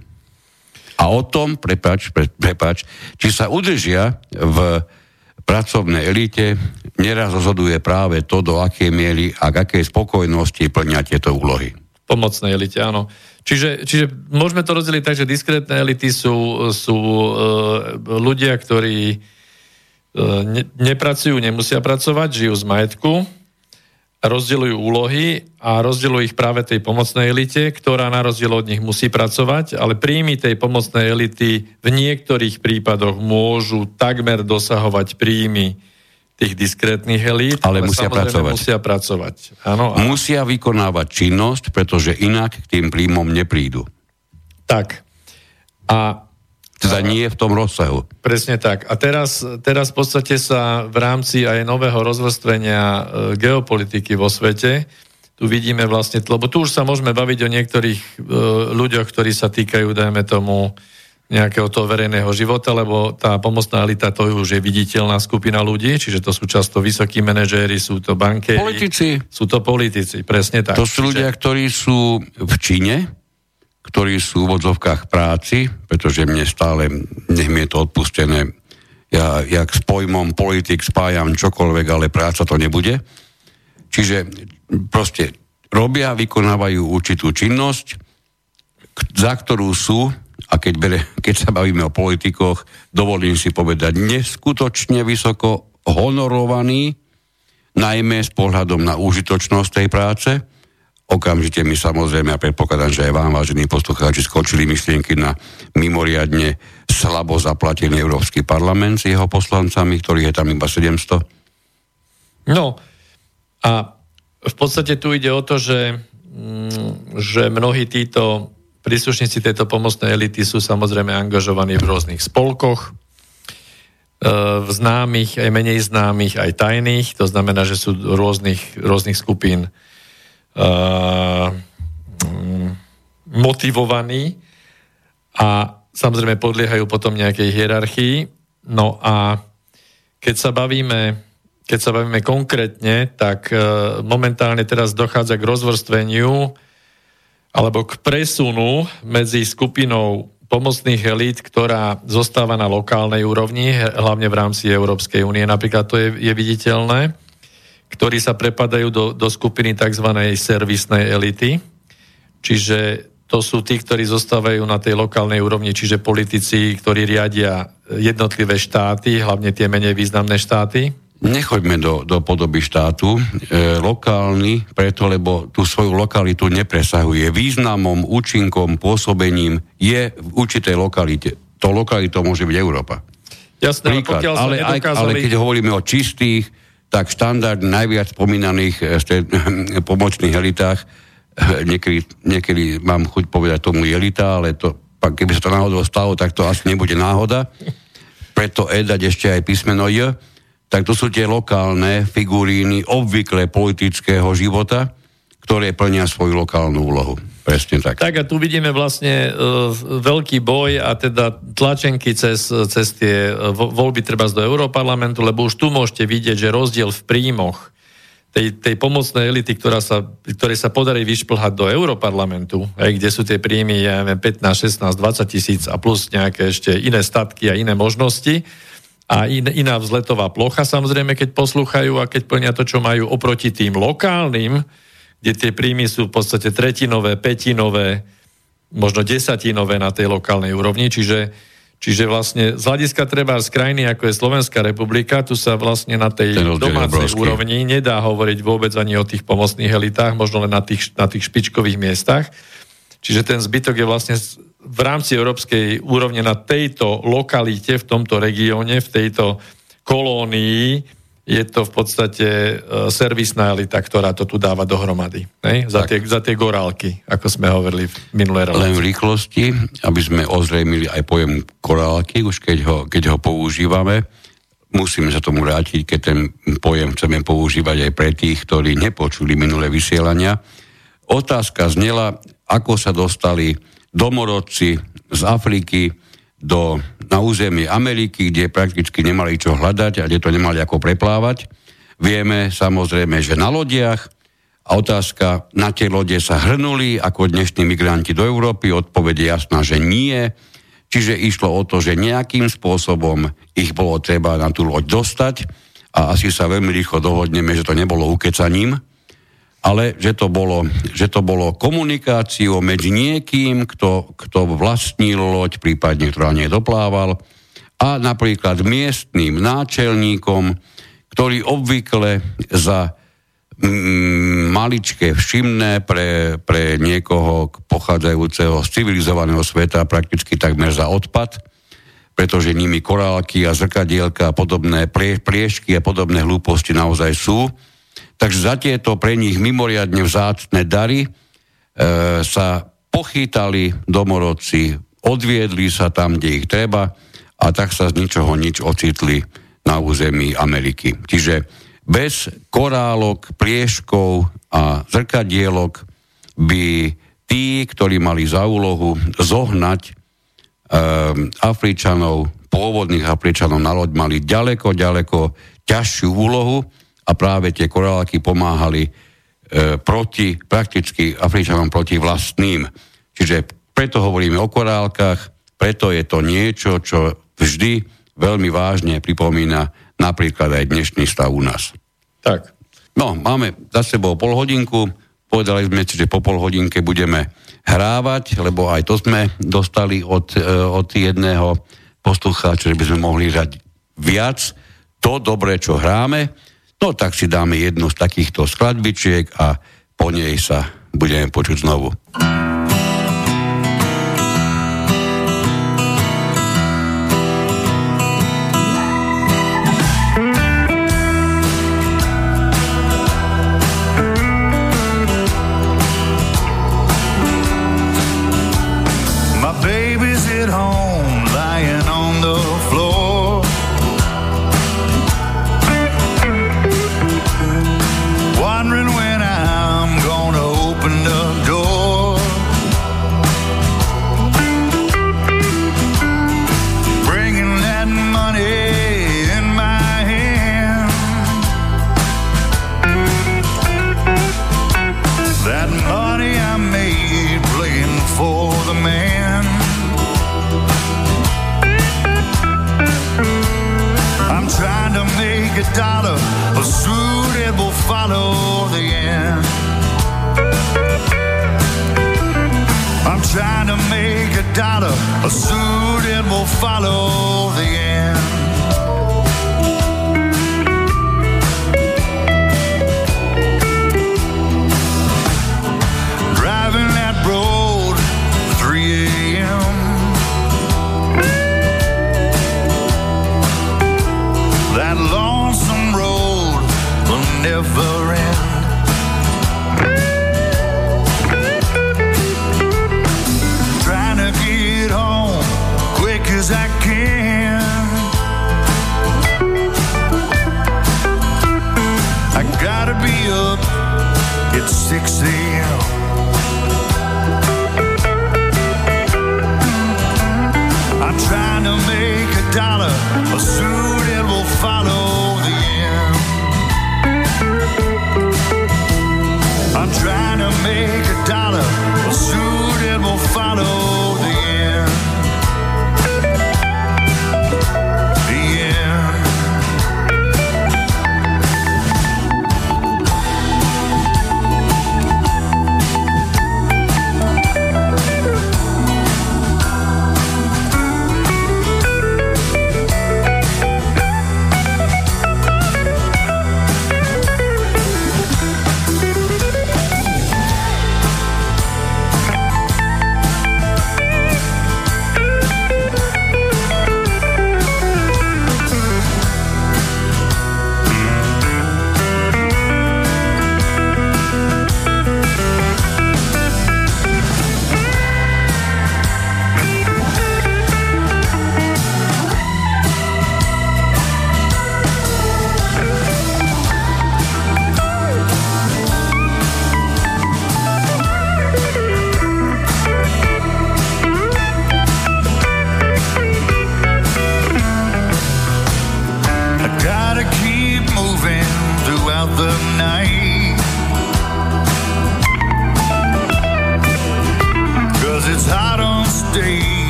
A o tom, prepáč, prepáč, či sa udržia v pracovnej elite neraz rozhoduje práve to, do akej miery a k akej spokojnosti plnia tieto úlohy. Pomocnej elite, áno. Čiže, čiže môžeme to rozdeliť tak, že diskrétne elity sú, sú e, ľudia, ktorí e, ne, nepracujú, nemusia pracovať, žijú z majetku, rozdeľujú úlohy a rozdeľujú ich práve tej pomocnej elite, ktorá na rozdiel od nich musí pracovať, ale príjmy tej pomocnej elity v niektorých prípadoch môžu takmer dosahovať príjmy tých diskrétnych elít, ale, ale musia pracovať. musia pracovať. Áno, áno. Musia vykonávať činnosť, pretože inak k tým príjmom neprídu. Tak. A, teda teda nie v tom rozsahu. Presne tak. A teraz, teraz v podstate sa v rámci aj nového rozvrstvenia geopolitiky vo svete, tu vidíme vlastne, lebo tu už sa môžeme baviť o niektorých ľuďoch, ktorí sa týkajú, dajme tomu, nejakého toho verejného života, lebo tá pomocná elita, to už je viditeľná skupina ľudí, čiže to sú často vysokí manažéri, sú to bankéri. Politici. Sú to politici, presne tak. To sú ľudia, ktorí sú v čine, ktorí sú v odzovkách práci, pretože mne stále, nech mi je to odpustené, ja jak s pojmom politik spájam čokoľvek, ale práca to nebude. Čiže proste robia, vykonávajú určitú činnosť, za ktorú sú. A keď, bere, keď sa bavíme o politikoch, dovolím si povedať, neskutočne vysoko honorovaní, najmä s pohľadom na užitočnosť tej práce. Okamžite mi samozrejme, a predpokladám, že aj vám, vážení poslucháči, skočili myšlienky na mimoriadne slabo zaplatený Európsky parlament s jeho poslancami, ktorých je tam iba sedemsto. No a v podstate tu ide o to, že, že mnohí títo príslušníci tejto pomocnej elity sú samozrejme angažovaní v rôznych spolkoch, v známych, aj menej známych, aj tajných, to znamená, že sú rôznych, rôznych skupín uh, motivovaní a samozrejme podliehajú potom nejakej hierarchii. No a keď sa bavíme, keď sa bavíme konkrétne, tak uh, momentálne teraz dochádza k rozvrstveniu alebo k presunu medzi skupinou pomocných elít, ktorá zostáva na lokálnej úrovni, hlavne v rámci Európskej únie, napríklad to je, je viditeľné, ktorí sa prepadajú do, do skupiny tzv. Servisnej elity, čiže to sú tí, ktorí zostávajú na tej lokálnej úrovni, čiže politici, ktorí riadia jednotlivé štáty, hlavne tie menej významné štáty. Nechoďme do, do podoby štátu, e, lokálny, preto, lebo tú svoju lokalitu nepresahuje. Významom, účinkom, pôsobením je v určitej lokalite. To lokalito môže byť Európa. Jasné, príklad, ale, ale, aj, ale keď hovoríme o čistých, tak štandard najviac spomínaných e, pomočných elitách, e, niekedy, niekedy mám chuť povedať tomu elita, ale to, keby sa to náhodou stalo, tak to asi nebude náhoda. Preto e dať ešte aj písmeno J, tak to sú tie lokálne figuríny obvykle politického života, ktoré plnia svoju lokálnu úlohu. Presne tak. Tak a tu vidíme vlastne e, veľký boj a teda tlačenky cez, cez tie voľby trebárs do Európarlamentu, lebo už tu môžete vidieť, že rozdiel v príjmoch tej, tej pomocnej elity, ktorá sa, ktoré sa podarí vyšplhať do Európarlamentu, aj, kde sú tie príjmy, ja neviem, pätnásť, šestnásť, dvadsať tisíc a plus nejaké ešte iné statky a iné možnosti, a in, iná vzletová plocha, samozrejme, keď poslúchajú a keď plnia to, čo majú oproti tým lokálnym, kde tie príjmy sú v podstate tretinové, pätinové, možno desatinové na tej lokálnej úrovni, čiže, čiže vlastne z hľadiska trebárs krajiny, ako je Slovenská republika, tu sa vlastne na tej domácej úrovni nedá hovoriť vôbec ani o tých pomocných elitách, možno len na tých, na tých špičkových miestach, čiže ten zbytok je vlastne v rámci európskej úrovne na tejto lokalite, v tomto regióne, v tejto kolónii, je to v podstate servisná elita, ktorá to tu dáva dohromady. Ne? Za, tie, za tie gorálky, ako sme hovorili v minulé relácii. Len v rýchlosti, aby sme ozrejmili aj pojem gorálky, už keď ho, keď ho používame, musíme sa tomu vrátiť, keď ten pojem chceme používať aj pre tých, ktorí nepočuli minulé vysielania. Otázka znela, ako sa dostali domorodci z Afriky do, na územie Ameriky, kde prakticky nemali čo hľadať a kde to nemali ako preplávať. Vieme samozrejme, že na lodiach a otázka, na tie lode sa hrnuli ako dnešní migranti do Európy, odpoveď je jasná, že nie. Čiže išlo o to, že nejakým spôsobom ich bolo treba na tú loď dostať a asi sa veľmi rýchlo dohodneme, že to nebolo ukecaním, ale že to bolo, že to bolo komunikáciou medzi niekým, kto, kto vlastnil loď, prípadne ktorá nie doplával, a napríklad miestnym náčelníkom, ktorý obvykle za mm, maličké všimné pre, pre niekoho pochádzajúceho z civilizovaného sveta prakticky takmer za odpad, pretože nimi korálky a zrkadielka a podobné prie, priešky a podobné hlúposti naozaj sú. Takže za tieto pre nich mimoriadne vzácne dary e, sa pochýtali domorodci odviedli sa tam, kde ich treba a tak sa z ničoho nič ocitli na území Ameriky. Čiže bez korálok, plieškov a zrkadielok by tí, ktorí mali za úlohu zohnať um, Afričanov, pôvodných Afričanov na loď, mali ďaleko, ďaleko ťažšiu úlohu a práve tie korálky pomáhali e, proti, prakticky Afričanom proti vlastným. Čiže preto hovoríme o korálkach, preto je to niečo, čo vždy veľmi vážne pripomína napríklad aj dnešný stav u nás. Tak. No, máme za sebou pol hodinku, povedali sme, že po pol hodinke budeme hrávať, lebo aj to sme dostali od, e, od jedného poslucháča, že by sme mohli hrať viac, to dobré, čo hráme. No tak si dáme jednu z takýchto skladbičiek a po nej sa budeme počuť znovu. Make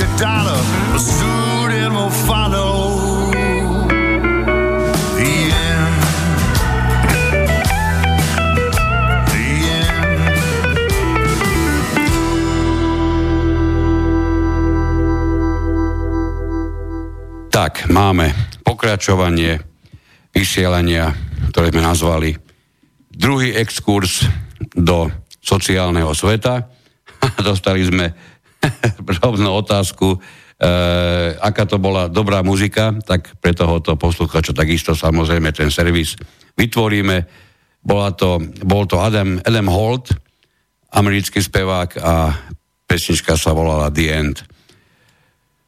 a dollar, a suit Tak, máme pokračovanie vysielania, ktoré sme nazvali druhý exkurs do sociálneho sveta. Dostali sme rovno otázku, e, aká to bola dobrá muzika, tak pre tohoto posluchača takisto samozrejme ten servis vytvoríme. Bola to, bol to Adam, Adam Holt, americký spevák, a pesnička sa volala The End.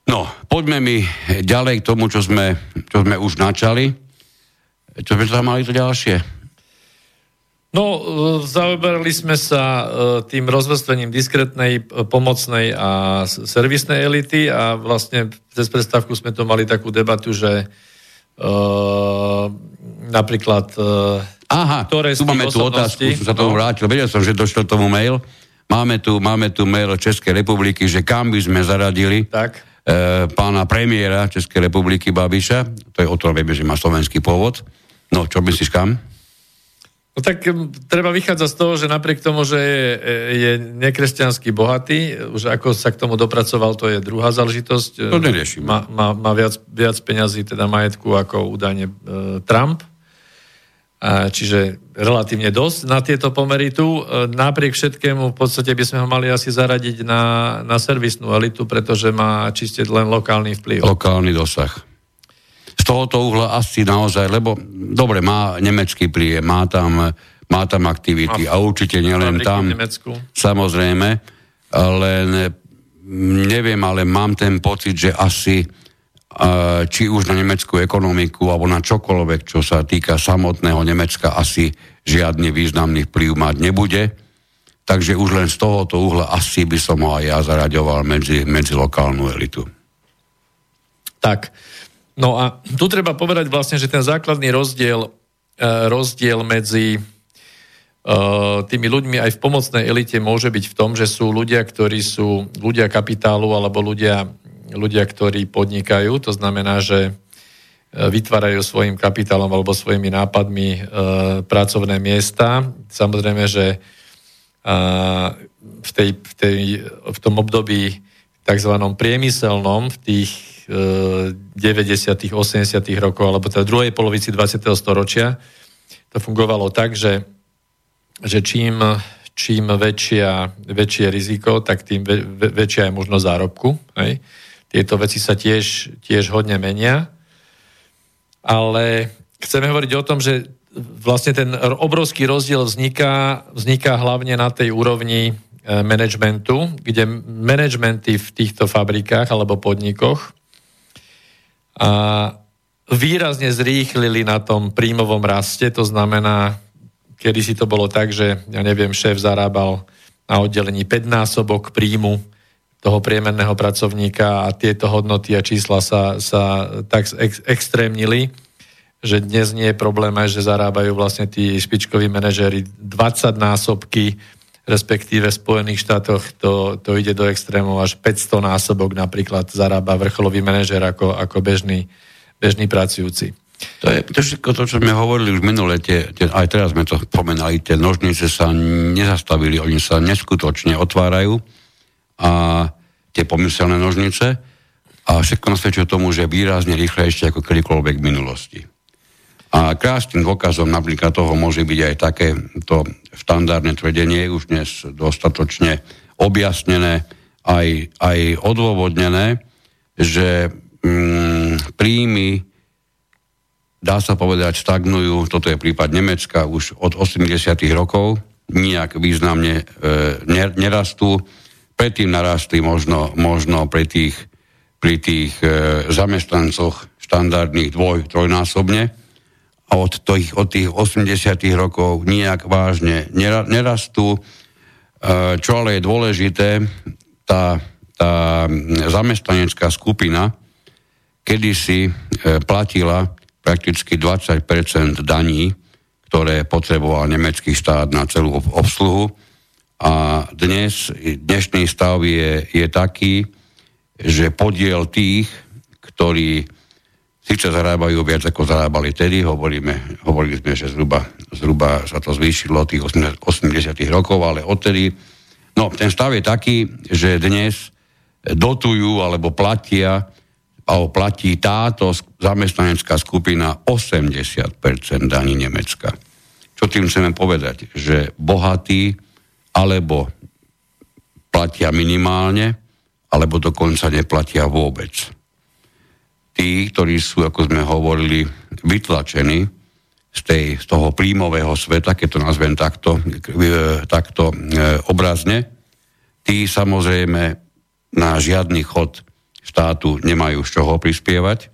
No, poďme mi ďalej k tomu, čo sme, čo sme už načali. Čo sme tam mali to ďalšie? No, zaoberali sme sa tým rozvrstvením diskrétnej, pomocnej a servisnej elity a vlastne cez prestávku sme to mali takú debatu, že uh, napríklad... Uh, Aha, ktoré tu máme tú otázku, som sa tomu vrátil. Vedel som, že došlo tomu mail. Máme tu, máme tu mail Českej republiky, že kam by sme zaradili... Tak. Pána premiéra Českej republiky Babiša, to je o tom, že má slovenský pôvod. No, čo myslíš, kam? No tak treba vychádzať z toho, že napriek tomu, že je, je nekresťansky bohatý, už ako sa k tomu dopracoval, to je druhá záležitosť. To neriešim. Má, má, má viac, viac peňazí, teda majetku, ako údajne e, Trump. A čiže relatívne dosť na tieto pomery tu. Napriek všetkému v podstate by sme ho mali asi zaradiť na, na servisnú elitu, pretože má čiste len lokálny vplyv. Lokálny dosah. Z tohoto uhla asi naozaj, lebo dobre, má nemecký príjem, má tam, má tam aktivity a, a určite nielen tam, samozrejme, len neviem, ale mám ten pocit, že asi či už na nemeckú ekonomiku alebo na čokoľvek, čo sa týka samotného Nemecka, asi žiadny významný vplyv mať nebude. Takže už len z tohoto uhla asi by som ho aj ja zaraďoval medzi, medzi lokálnu elitu. Tak. No a tu treba povedať vlastne, že ten základný rozdiel, rozdiel medzi tými ľuďmi aj v pomocnej elite môže byť v tom, že sú ľudia, ktorí sú ľudia kapitálu alebo ľudia ľudia, ktorí podnikajú, to znamená, že vytvárajú svojim kapitálom alebo svojimi nápadmi e, pracovné miesta. Samozrejme, že e, v, tej, v, tej, v tom období takzvanom priemyselnom, v tých e, deväťdesiatych, osemdesiatych rokov, alebo teda druhej polovici dvadsiateho storočia, to fungovalo tak, že, že čím, čím väčšia, väčšie riziko, tak tým ve, ve, väčšia je možnosť zárobku, hej? Tieto veci sa tiež, tiež hodne menia. Ale chceme hovoriť o tom, že vlastne ten obrovský rozdiel vzniká, vzniká hlavne na tej úrovni managementu, kde managementy v týchto fabrikách alebo podnikoch a výrazne zrýchlili na tom príjmovom raste. To znamená, kedysi to bolo tak, že, ja neviem, šéf zarábal na oddelení päťnásobok príjmu toho priemerného pracovníka a tieto hodnoty a čísla sa, sa tak ex- extrémnili, že dnes nie je problém aj, že zarábajú vlastne tí špičkoví manažéri dvadsaťnásobky, respektíve v Spojených štátoch to, to ide do extrémov až päťstonásobok napríklad zarába vrcholový manažér ako, ako bežný, bežný pracujúci. To je to všetko to, čo sme hovorili už minule, tie, tie, aj teraz sme to pomenali, tie nožnice sa nezastavili, oni sa neskutočne otvárajú a tie pomyselné nožnice a všetko nasvedčuje tomu, že výrazne rýchlejšie ako kedykoľvek v minulosti. A krásnym dôkazom napríklad toho môže byť aj také to štandardné tvrdenie, už dnes dostatočne objasnené aj, aj odôvodnené, že mm, príjmy, dá sa povedať, stagnujú, toto je prípad Nemecka, už od osemdesiatych rokov, nijak významne e, nerastú. Predtým narastli možno, možno pri tých, pri tých e, zamestnancoch štandardných dvoj, trojnásobne a od, tých, od tých osemdesiatych rokov nijak vážne nerastú. E, čo ale je dôležité, tá, tá zamestnanecká skupina kedysi e, platila prakticky dvadsať percent daní, ktoré potreboval nemecký štát na celú obsluhu. A dnes, dnešný stav je, je taký, že podiel tých, ktorí síce zarábajú viac ako zarábali tedy, hovoríme, hovorili sme, že zhruba, zhruba sa to zvýšilo tých osemdesiatych rokov, ale odtedy, no ten stav je taký, že dnes dotujú alebo platia platí táto zamestnanecká skupina osemdesiat percent daní Nemecka. Čo tým chceme povedať? Že bohatí alebo platia minimálne, alebo dokonca neplatia vôbec. Tí, ktorí sú, ako sme hovorili, vytlačení z, tej, z toho príjmového sveta, keď to nazvem takto, takto obrazne, tí samozrejme na žiadny chod štátu nemajú z čoho prispievať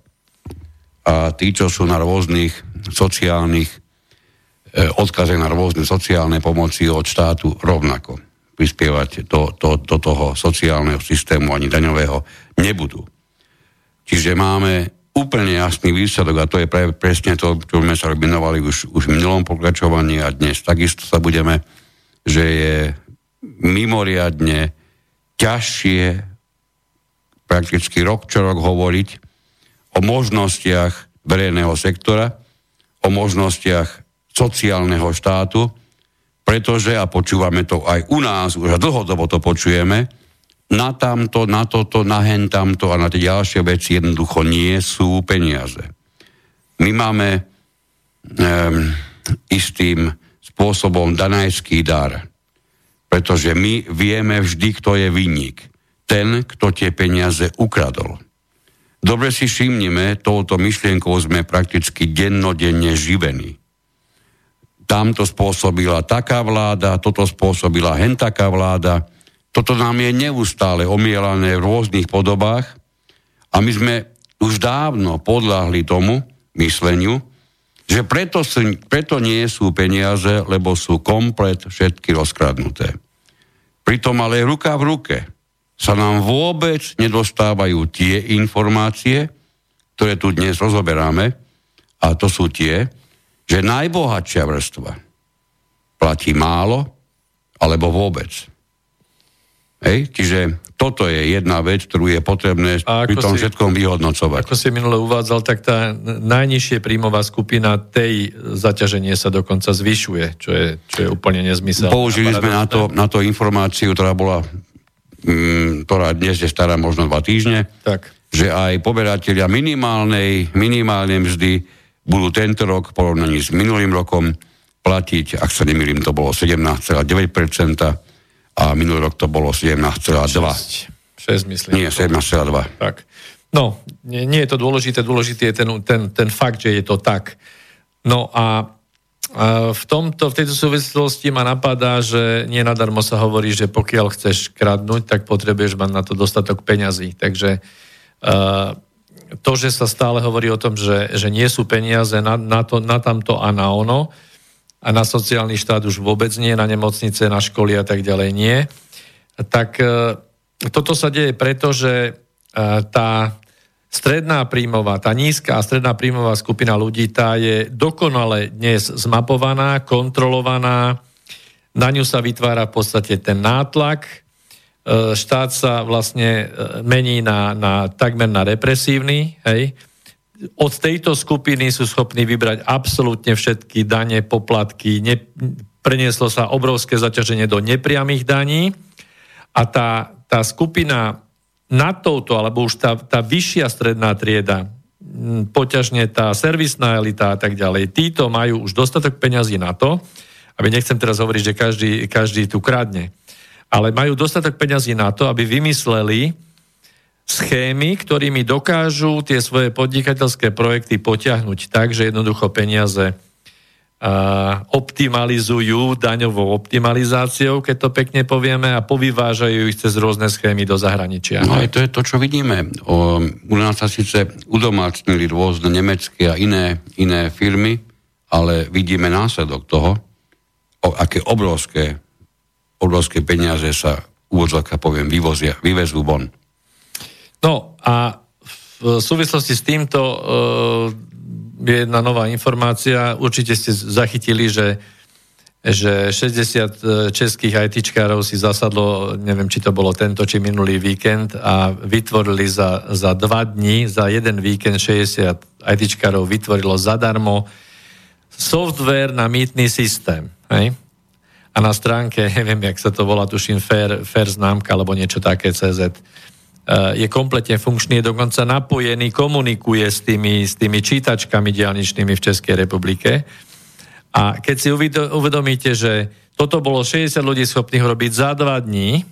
a tí, čo sú na rôznych sociálnych eh, odkaze na rôzne sociálne pomoci od štátu rovnako prispievať do, do, do toho sociálneho systému ani daňového nebudú. Čiže máme úplne jasný výsledok a to je pre, presne to, čo sme sa robinovali už, už v minulom pokračovaní a dnes takisto sa budeme, že je mimoriadne ťažšie prakticky rok čo rok hovoriť o možnostiach verejného sektora, o možnostiach sociálneho štátu, pretože, a počúvame to aj u nás, už dlhodobo to počujeme, na tamto, na toto, na hen tamto a na tie ďalšie veci jednoducho nie sú peniaze. My máme um, istým spôsobom danajský dar, pretože my vieme vždy, kto je vinník. Ten, kto tie peniaze ukradol. Dobre si všimnime, touto myšlienkou sme prakticky dennodenne živení. Tamto spôsobila taká vláda, toto spôsobila hentaká vláda, toto nám je neustále omielané v rôznych podobách a my sme už dávno podľahli tomu mysleniu, že preto, sú, preto nie sú peniaze, lebo sú komplet všetky rozkradnuté. Pritom ale ruka v ruke sa nám vôbec nedostávajú tie informácie, ktoré tu dnes rozoberáme, a to sú tie, že najbohatšia vrstva platí málo alebo vôbec. Hej? Čiže toto je jedna vec, ktorú je potrebné pri tom všetkom vyhodnocovať. Ako si minule uvádzal, tak tá najnižšie príjmová skupina, tej zaťaženie sa dokonca zvyšuje, čo je, čo je úplne nezmysel. Použili sme na to, na to informáciu, ktorá bola ktorá dnes je stará možno dva týždne, tak. Že aj poberatelia minimálnej, minimálnej mzdy budú tento rok v porovnaní s minulým rokom platiť, ak sa nemýlim, to bolo sedemnásť celá deväť percent a minulý rok to bolo sedemnásť celá dva percent. šesť, šesť myslím. Nie, sedemnásť celá dva percent. Tak. No, nie, nie je to dôležité, dôležitý je ten, ten, ten fakt, že je to tak. No a v tomto, v tejto súvislosti ma napadá, že nenadarmo sa hovorí, že pokiaľ chceš kradnúť, tak potrebuješ mať na to dostatok peňazí. Takže to, že sa stále hovorí o tom, že, že nie sú peniaze na, na, to, na tamto a na ono, a na sociálny štát už vôbec nie, na nemocnice, na školy a tak ďalej nie, tak toto sa deje preto, že tá stredná príjmová, tá nízka a stredná príjmová skupina ľudí, tá je dokonale dnes zmapovaná, kontrolovaná, na ňu sa vytvára v podstate ten nátlak, štát sa vlastne mení na, na takmer na represívny, hej. Od tejto skupiny sú schopní vybrať absolútne všetky dane, poplatky, ne, prenieslo sa obrovské zaťaženie do nepriamých daní a tá, tá skupina nad touto, alebo už tá, tá vyššia stredná trieda, poťažne tá servisná elita a tak ďalej, títo majú už dostatok peňazí na to, aby nechcem teraz hovoriť, že každý, každý tu kradne, ale majú dostatok peňazí na to, aby vymysleli schémy, ktorými dokážu tie svoje podnikateľské projekty potiahnuť tak, že jednoducho peniaze optimalizujú daňovou optimalizáciou, keď to pekne povieme, a povyvážajú ich cez rôzne schémy do zahraničia. No aj to je to, čo vidíme. O, u nás sa síce udomácnili rôzne nemecké a iné, iné firmy, ale vidíme následok toho, o, aké obrovské, obrovské peniaze sa úvodzovka, poviem, vyvozia, vyvezú von. No a v súvislosti s týmto e, je jedna nová informácia. Určite ste zachytili, že, že šesťdesiat českých ITčkárov si zasadlo, neviem, či to bolo tento, či minulý víkend, a vytvorili za, za dva dní, za jeden víkend šesťdesiat ITčkárov vytvorilo zadarmo software na mýtny systém. Hej? A na stránke, neviem, jak sa to volá, tuším, fair, fair známka, alebo niečo také, cé zet, je kompletne funkčný, je dokonca napojený, komunikuje s tými, s tými čítačkami diaľničnými v Českej republike. A keď si uvedomíte, že toto bolo šesťdesiat ľudí schopných robiť za dva dní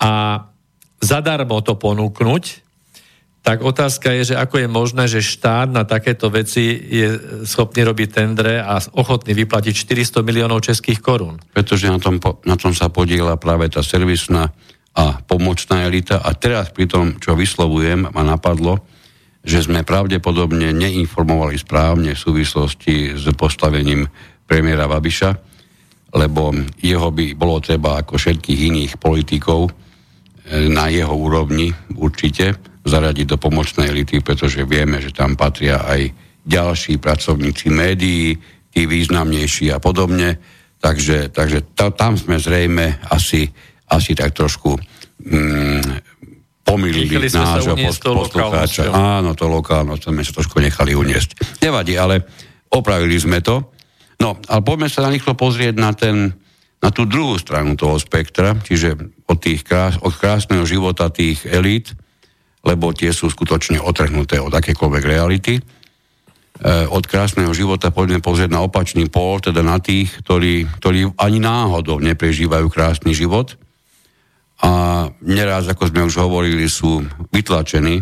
a zadarmo to ponúknuť, tak otázka je, že ako je možné, že štát na takéto veci je schopný robiť tendre a ochotný vyplatiť štyristo miliónov českých korún. Pretože na tom, na tom sa podieľa práve tá servisná a pomocná elita. A teraz pri tom, čo vyslovujem, ma napadlo, že sme pravdepodobne neinformovali správne v súvislosti s postavením premiéra Babiša, lebo jeho by bolo treba ako všetkých iných politikov na jeho úrovni určite zaradiť do pomocnej elity, pretože vieme, že tam patria aj ďalší pracovníci médií, tí významnejší a podobne. Takže, takže tam sme zrejme asi asi tak trošku mm, pomýlili nášho poslucháča. Áno, to lokálno, to sme sa trošku nechali uniesť. Nevadí, ale opravili sme to. No, ale poďme sa na rýchlo pozrieť na, ten, na tú druhú stranu toho spektra, čiže od, tých krás, od krásneho života tých elít, lebo tie sú skutočne otrhnuté od akékoľvek reality. E, od krásneho života poďme pozrieť na opačný pól, teda na tých, ktorí, ktorí ani náhodou neprežívajú krásny život, a neraz, ako sme už hovorili, sú vytlačení,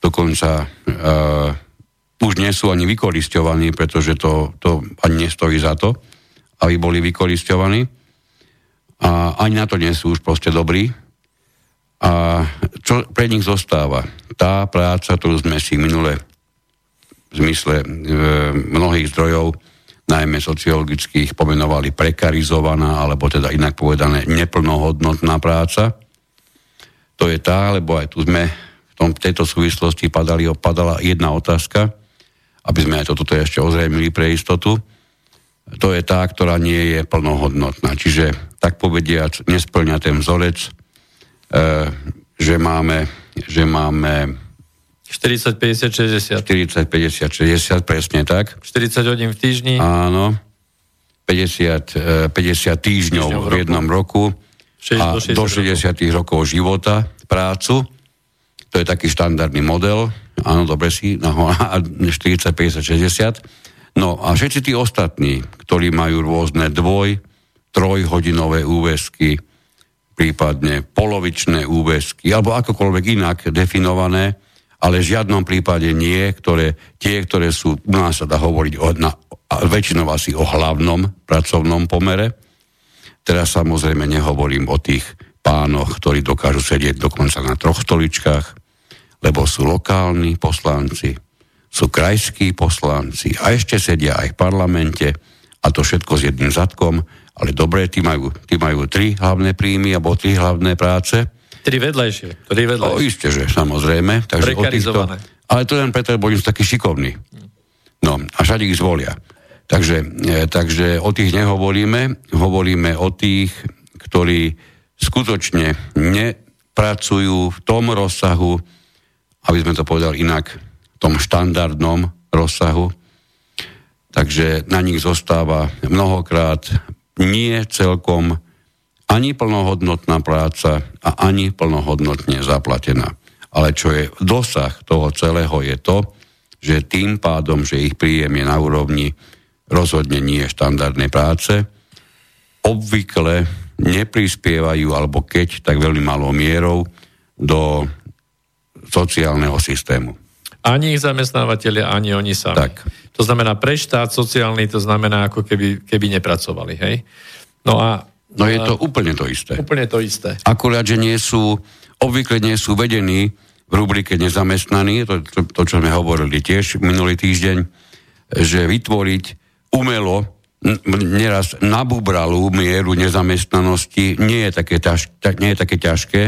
dokonca uh, už nie sú ani vykorisťovaní, pretože to, to ani nestojí za to, aby boli vykorisťovaní. A ani na to nie sú už proste dobrí. A čo pre nich zostáva? Tá práca, ktorú sme si minule v zmysle uh, mnohých zdrojov, najmä sociologických, pomenovali prekarizovaná, alebo teda inak povedané neplnohodnotná práca. To je tá, lebo aj tu sme v tom, tejto súvislosti padali, padala jedna otázka, aby sme aj toto ešte ozrejmili pre istotu. To je tá, ktorá nie je plnohodnotná. Čiže, tak povediac, nesplňa ten vzorec, e, že máme, že máme štyridsať, päťdesiat, šesťdesiat. štyridsať, päťdesiat, šesťdesiat, presne tak. štyridsať hodín v týždni. Áno. päťdesiat, päťdesiat týždňov v jednom roku. A do šesťdesiat rokov života prácu. To je taký štandardný model. Áno, dobre si. No, štyridsať, päťdesiat, šesťdesiat. No a všetci tí ostatní, ktorí majú rôzne dvoj, trojhodinové úväzky, prípadne polovičné úväzky, alebo akokoľvek inak definované, ale v žiadnom prípade nie, ktoré, tie, ktoré sú, u nás sa dá hovoriť o, na, väčšinou asi o hlavnom pracovnom pomere. Teraz samozrejme nehovorím o tých pánoch, ktorí dokážu sedieť dokonca na troch stoličkách, lebo sú lokálni poslanci, sú krajskí poslanci a ešte sedia aj v parlamente, a to všetko s jedným zadkom, ale dobre, tí majú, tí majú tri hlavné príjmy alebo tri hlavné práce. Tri vedľajšie. Tri vedľajšie. O, isté, že samozrejme. Takže prekarizované. O týchto, ale to len preto, lebo oni sú takí šikovní. No, a všade ich zvolia. Takže, takže o tých nehovoríme, hovoríme o tých, ktorí skutočne nepracujú v tom rozsahu, aby sme to povedali inak, v tom štandardnom rozsahu. Takže na nich zostáva mnohokrát nie celkom ani plnohodnotná práca a ani plnohodnotne zaplatená. Ale čo je dosah toho celého je to, že tým pádom, že ich príjem je na úrovni rozhodne nie štandardnej práce, obvykle neprispievajú, alebo keď, tak veľmi malou mierou do sociálneho systému. Ani ich zamestnávateľia, ani oni sami. Tak. To znamená, pre štát sociálny, to znamená, ako keby, keby nepracovali. Hej? No a No je to úplne to isté. Úplne to isté. Akurát, že nie sú, obvykle nie sú vedení v rubrike nezamestnaní, to, to, to čo sme hovorili tiež minulý týždeň, že vytvoriť umelo, neraz nabubralú mieru nezamestnanosti nie je také, taž, tak, nie je také ťažké,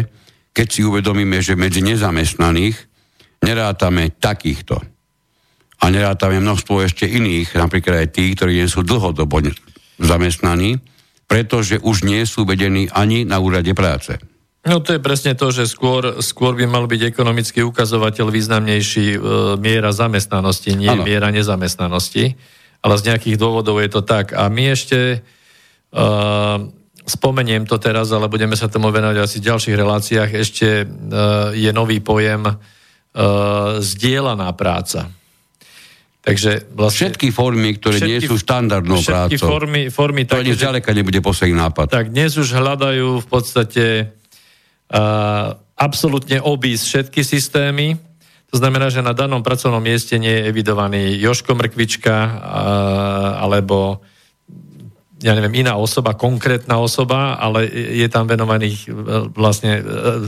keď si uvedomíme, že medzi nezamestnaných nerátame takýchto. A nerátame množstvo ešte iných, napríklad aj tí, ktorí nie sú dlhodobo zamestnaní, pretože už nie sú vedení ani na úrade práce. No to je presne to, že skôr, skôr by mal byť ekonomický ukazovateľ významnejší e, miera zamestnanosti, nie ano. Miera nezamestnanosti, ale z nejakých dôvodov je to tak. A my ešte e, spomeniem to teraz, ale budeme sa tomu venovať asi v ďalších reláciách, ešte e, je nový pojem e, zdieľaná práca. Takže vlastne všetky formy, ktoré všetky, nie sú štandardnou všetky prácou. Formy, formy to ani zďaleka nebude posledný nápad. Tak dnes už hľadajú v podstate e, absolútne obísť všetky systémy. To znamená, že na danom pracovnom mieste nie je evidovaný Jožko Mrkvička e, alebo ja neviem, iná osoba, konkrétna osoba, ale je tam venovaných vlastne,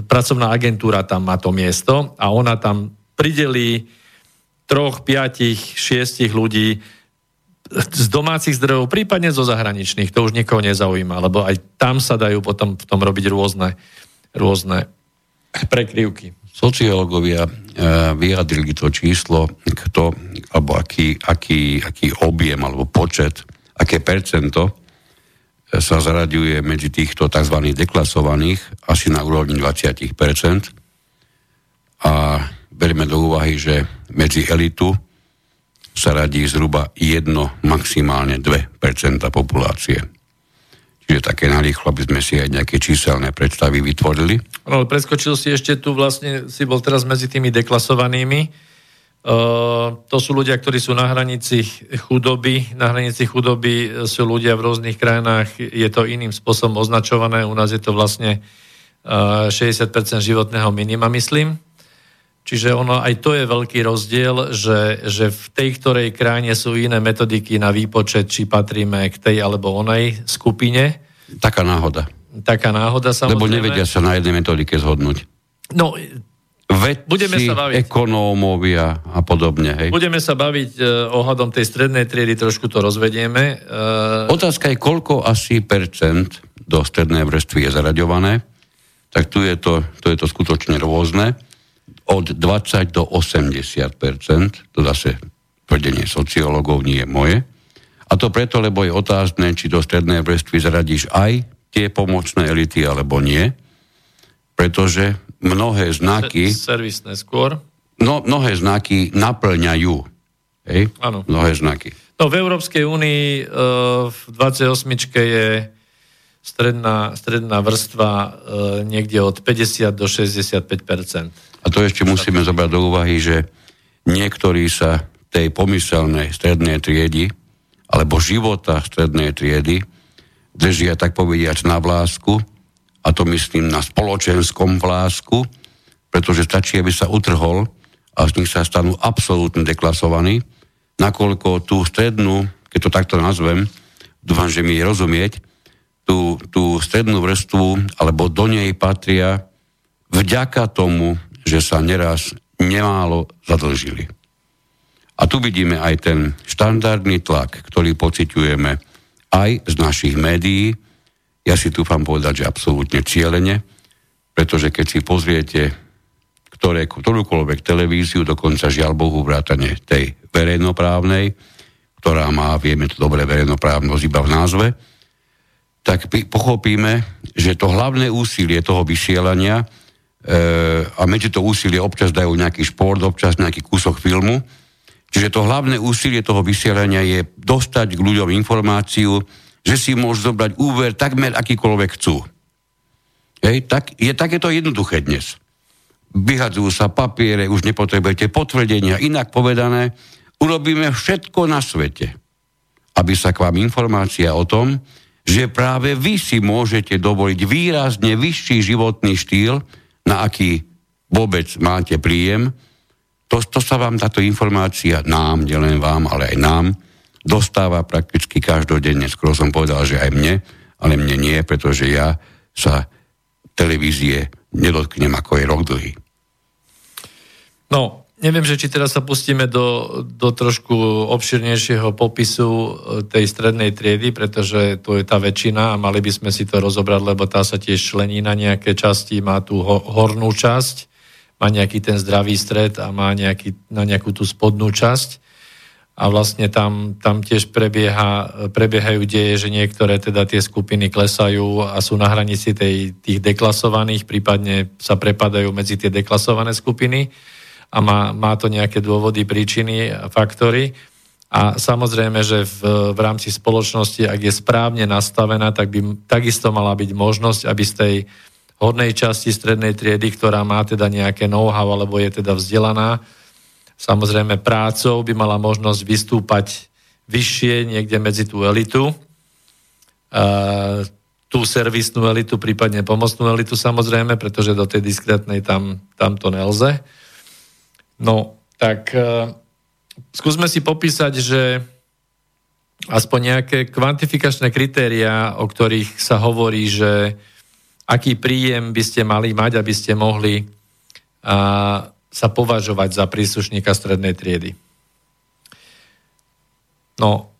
pracovná agentúra tam má to miesto a ona tam pridelí troch, piatich, šiestich ľudí z domácich zdrojov, prípadne zo zahraničných, to už nikoho nezaujíma, lebo aj tam sa dajú potom v tom robiť rôzne, rôzne prekrývky. Sociológovia vyjadrili to číslo, kto, alebo aký, aký, aký objem, alebo počet, aké percento sa zaraďuje medzi týchto tzv. Deklasovaných asi na úrovni dvadsať percent a berme do úvahy, že medzi elitu sa radí zhruba jedno, maximálne dve percentá populácie. Čiže také narýchlo, aby sme si aj nejaké číselné predstavy vytvorili. No, ale preskočil si ešte tu, vlastne si bol teraz medzi tými deklasovanými. Uh, to sú ľudia, ktorí sú na hranici chudoby. Na hranici chudoby sú ľudia v rôznych krajinách. Je to iným spôsobom označované. U nás je to vlastne uh, šesťdesiat percent životného minima, myslím. Čiže ono, aj to je veľký rozdiel, že, že v tej, ktorej krajine sú iné metodiky na výpočet, či patríme k tej alebo onej skupine. Taká náhoda. Taká náhoda, samozrejme. Lebo nevedia sa na jednej metodike zhodnúť. No, vedci, budeme sa baviť. Ekonómovia a podobne. Hej. Budeme sa baviť eh, ohľadom tej strednej triedy, trošku to rozvedieme. Eh... Otázka je, koľko asi percent do strednej vrstvy je zaraďované, tak tu je to, tu je to skutočne rôzne. Od dvadsať do osemdesiat percent, to zase tvrdenie sociológov, nie je moje. A to preto, lebo je otázne, či do strednej vrstvy zaradíš aj tie pomocné elity, alebo nie. Pretože mnohé znaky... Servisné skôr. No, mnohé znaky naplňajú. Hej? Áno. Mnohé znaky. No, v Európskej únii v dvadsiatej ôsmej je stredná, stredná vrstva niekde od päťdesiat do šesťdesiatpäť percent. A to ešte musíme zobrať do úvahy, že niektorí sa tej pomyselnej strednej triedy alebo života strednej triedy držia, tak povediať, na vlásku. A to myslím na spoločenskom vlásku, pretože stačí, aby sa utrhol a z nich sa stanú absolútne deklasovaní, nakoľko tú strednú, keď to takto nazvem, dúfam, že mi je rozumieť, tú, tú strednú vrstvu, alebo do nej patria vďaka tomu, že sa neraz nemálo zadlžili. A tu vidíme aj ten štandardný tlak, ktorý pociťujeme aj z našich médií. Ja si dúfam povedať, že absolútne cielene, pretože keď si pozriete ktoré, ktorúkoľvek televíziu, dokonca žiaľ Bohu vrátane tej verejnoprávnej, ktorá má, vieme to dobre, verejnoprávnosť iba v názve, tak pochopíme, že to hlavné úsilie toho vysielania e, a medzi to úsilie občas dajú nejaký šport, občas nejaký kúsok filmu, čiže to hlavné úsilie toho vysielania je dostať k ľuďom informáciu, že si môžu zobrať úver takmer akýkoľvek chcú. Hej, tak, je takéto jednoduché dnes. Vyhadzujú sa papiere, už nepotrebujete potvrdenia, inak povedané, urobíme všetko na svete, aby sa k vám informácia o tom, že práve vy si môžete dovoliť výrazne vyšší životný štýl, na aký vôbec máte príjem, to, to sa vám táto informácia, nám, nielen vám, ale aj nám, dostáva prakticky každodenne. Skoro som povedal, že aj mne, ale mne nie, pretože ja sa televízie nedotknem, ako je rok dlhý. No, neviem, že či teraz sa pustíme do, do trošku obširnejšieho popisu tej strednej triedy, pretože tu je tá väčšina a mali by sme si to rozobrať, lebo tá sa tiež člení na nejaké časti, má tú ho, hornú časť, má nejaký ten zdravý stred a má nejaký, na nejakú tú spodnú časť. A vlastne tam, tam tiež prebieha, prebiehajú deje, že niektoré teda tie skupiny klesajú a sú na hranici tej, tých deklasovaných, prípadne sa prepadajú medzi tie deklasované skupiny a má, má to nejaké dôvody, príčiny a faktory. A A samozrejme, že v, v rámci spoločnosti, ak je správne nastavená, tak by takisto mala byť možnosť, aby z tej hornej časti strednej triedy, ktorá má teda nejaké know-how, alebo je teda vzdelaná, samozrejme prácou by mala možnosť vystúpať vyššie, niekde medzi tú elitu, uh, tú servisnú elitu, prípadne pomocnú elitu samozrejme, pretože do tej diskrétnej tam, tam to nelze. No, tak... Uh, Skúsme si popísať, že aspoň nejaké kvantifikačné kritériá, o ktorých sa hovorí, že aký príjem by ste mali mať, aby ste mohli a, sa považovať za príslušníka strednej triedy. No,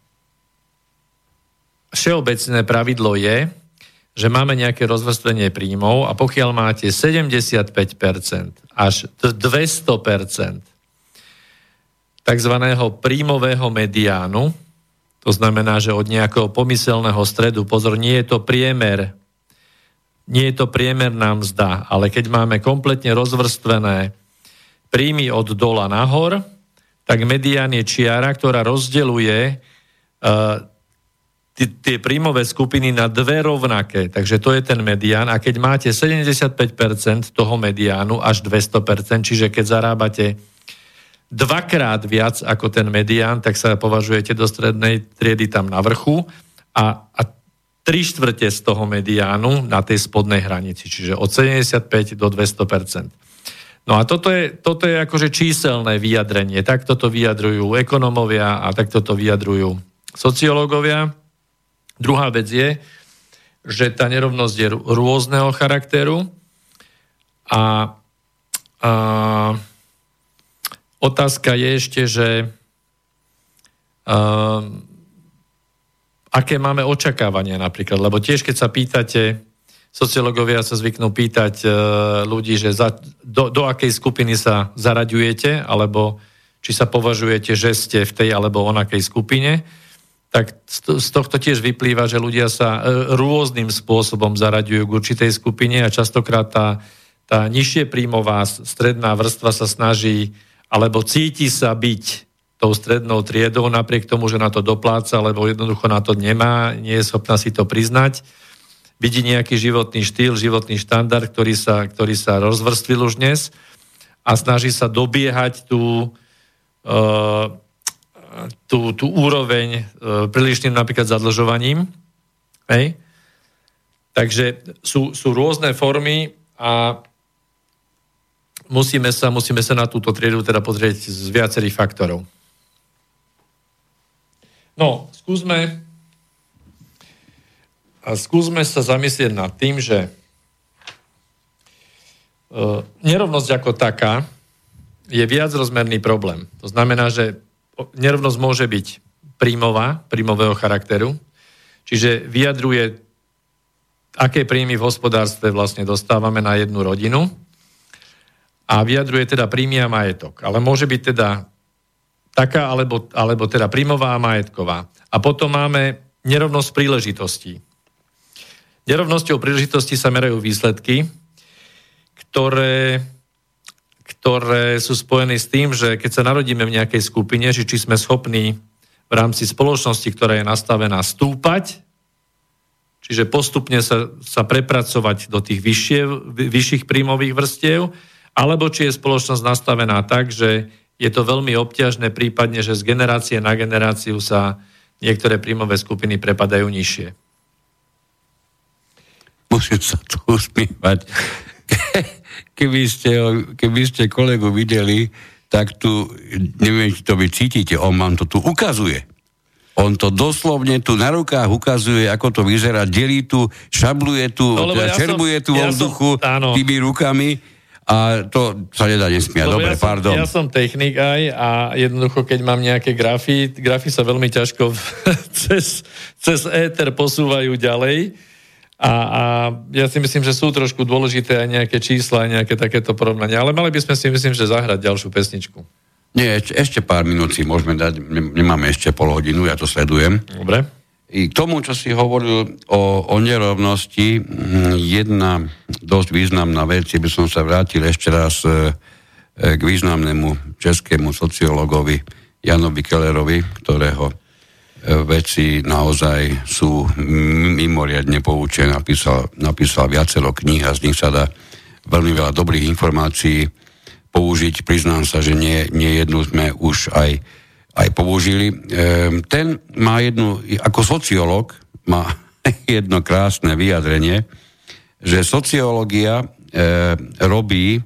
všeobecné pravidlo je, že máme nejaké rozvrstvenie príjmov a pokiaľ máte sedemdesiatpäť percent až dvesto percent takzvaného príjmového mediánu, to znamená, že od nejakého pomyselného stredu, pozor, nie je to priemer, nie je to priemer nám zdá, ale keď máme kompletne rozvrstvené príjmy od dola nahor, tak medián je čiara, ktorá rozdeľuje uh, t- tie príjmové skupiny na dve rovnaké, takže to je ten medián a keď máte sedemdesiatpäť percent toho mediánu až dvesto percent, čiže keď zarábate dvakrát viac ako ten medián, tak sa považujete do strednej triedy tam na vrchu a, a tri štvrte z toho mediánu na tej spodnej hranici, čiže od sedemdesiatpäť do dvesto percent. No a toto je, toto je akože číselné vyjadrenie. Takto to vyjadrujú ekonomovia a takto to vyjadrujú sociológovia. Druhá vec je, že tá nerovnosť je rôzneho charakteru a, a otázka je ešte, že uh, aké máme očakávania napríklad, lebo tiež keď sa pýtate, sociológovia sa zvyknú pýtať uh, ľudí, že za, do, do akej skupiny sa zaraďujete, alebo či sa považujete, že ste v tej alebo onakej skupine, tak z tohto tiež vyplýva, že ľudia sa uh, rôznym spôsobom zaraďujú k určitej skupine a častokrát tá, tá nižšie príjmová stredná vrstva sa snaží alebo cíti sa byť tou strednou triedou, napriek tomu, že na to dopláca, alebo jednoducho na to nemá, nie je schopná si to priznať. Vidí nejaký životný štýl, životný štandard, ktorý sa, ktorý sa rozvrstvil už dnes a snaží sa dobiehať tú, uh, tú, tú úroveň uh, prílišným napríklad zadlžovaním. Hej. Takže sú, sú rôzne formy a Musíme sa, musíme sa na túto triedu teda pozrieť z viacerých faktorov. No, skúsme, a skúsme sa zamyslieť nad tým, že uh, nerovnosť ako taká je viacrozmerný problém. To znamená, že nerovnosť môže byť príjmová, príjmového charakteru, čiže vyjadruje, aké príjmy v hospodárstve vlastne dostávame na jednu rodinu, a vyjadruje teda príjmy a majetok. Ale môže byť teda taká, alebo, alebo teda príjmová a majetková. A potom máme nerovnosť príležitostí. Nerovnosťou príležitostí sa merajú výsledky, ktoré, ktoré sú spojené s tým, že keď sa narodíme v nejakej skupine, že či sme schopní v rámci spoločnosti, ktorá je nastavená, stúpať, čiže postupne sa, sa prepracovať do tých vyššie, vyšších príjmových vrstiev, alebo či je spoločnosť nastavená tak, že je to veľmi obťažné, prípadne, že z generácie na generáciu sa niektoré príjmové skupiny prepadajú nižšie. Musím sa tu usmievať. Keby ste, keby ste kolegu videli, tak tu, neviem, či to vy cítite, on vám to tu ukazuje. On to doslovne tu na rukách ukazuje, ako to vyzerá, delí tu, šabluje tu, no, ja čerbuje som, tu vo ja vzduchu tými rukami. A to sa nedá nesmiať. Dobre, ja som, pardon. Ja som technik aj a jednoducho, keď mám nejaké grafy, grafy sa veľmi ťažko cez, cez éter posúvajú ďalej a, a ja si myslím, že sú trošku dôležité aj nejaké čísla, aj nejaké takéto porovnania. Ale mali by sme si, myslím, že zahrať ďalšiu pesničku. Nie, ešte, ešte pár minút si môžeme dať, nemáme ešte pol hodinu, ja to sledujem. Dobre. I k tomu, čo si hovoril o, o nerovnosti, jedna dosť významná vec, by som sa vrátil ešte raz k významnému českému sociológovi Janovi Kellerovi, ktorého veci naozaj sú mimoriadne poučené. Napísal, napísal viacero kníh a z nich sa dá veľmi veľa dobrých informácií použiť. Priznám sa, že nie, nie jednu sme už aj, aj použili. Ehm, ten má jednu, ako sociológ, má jedno krásne vyjadrenie, že sociológia e, robí e,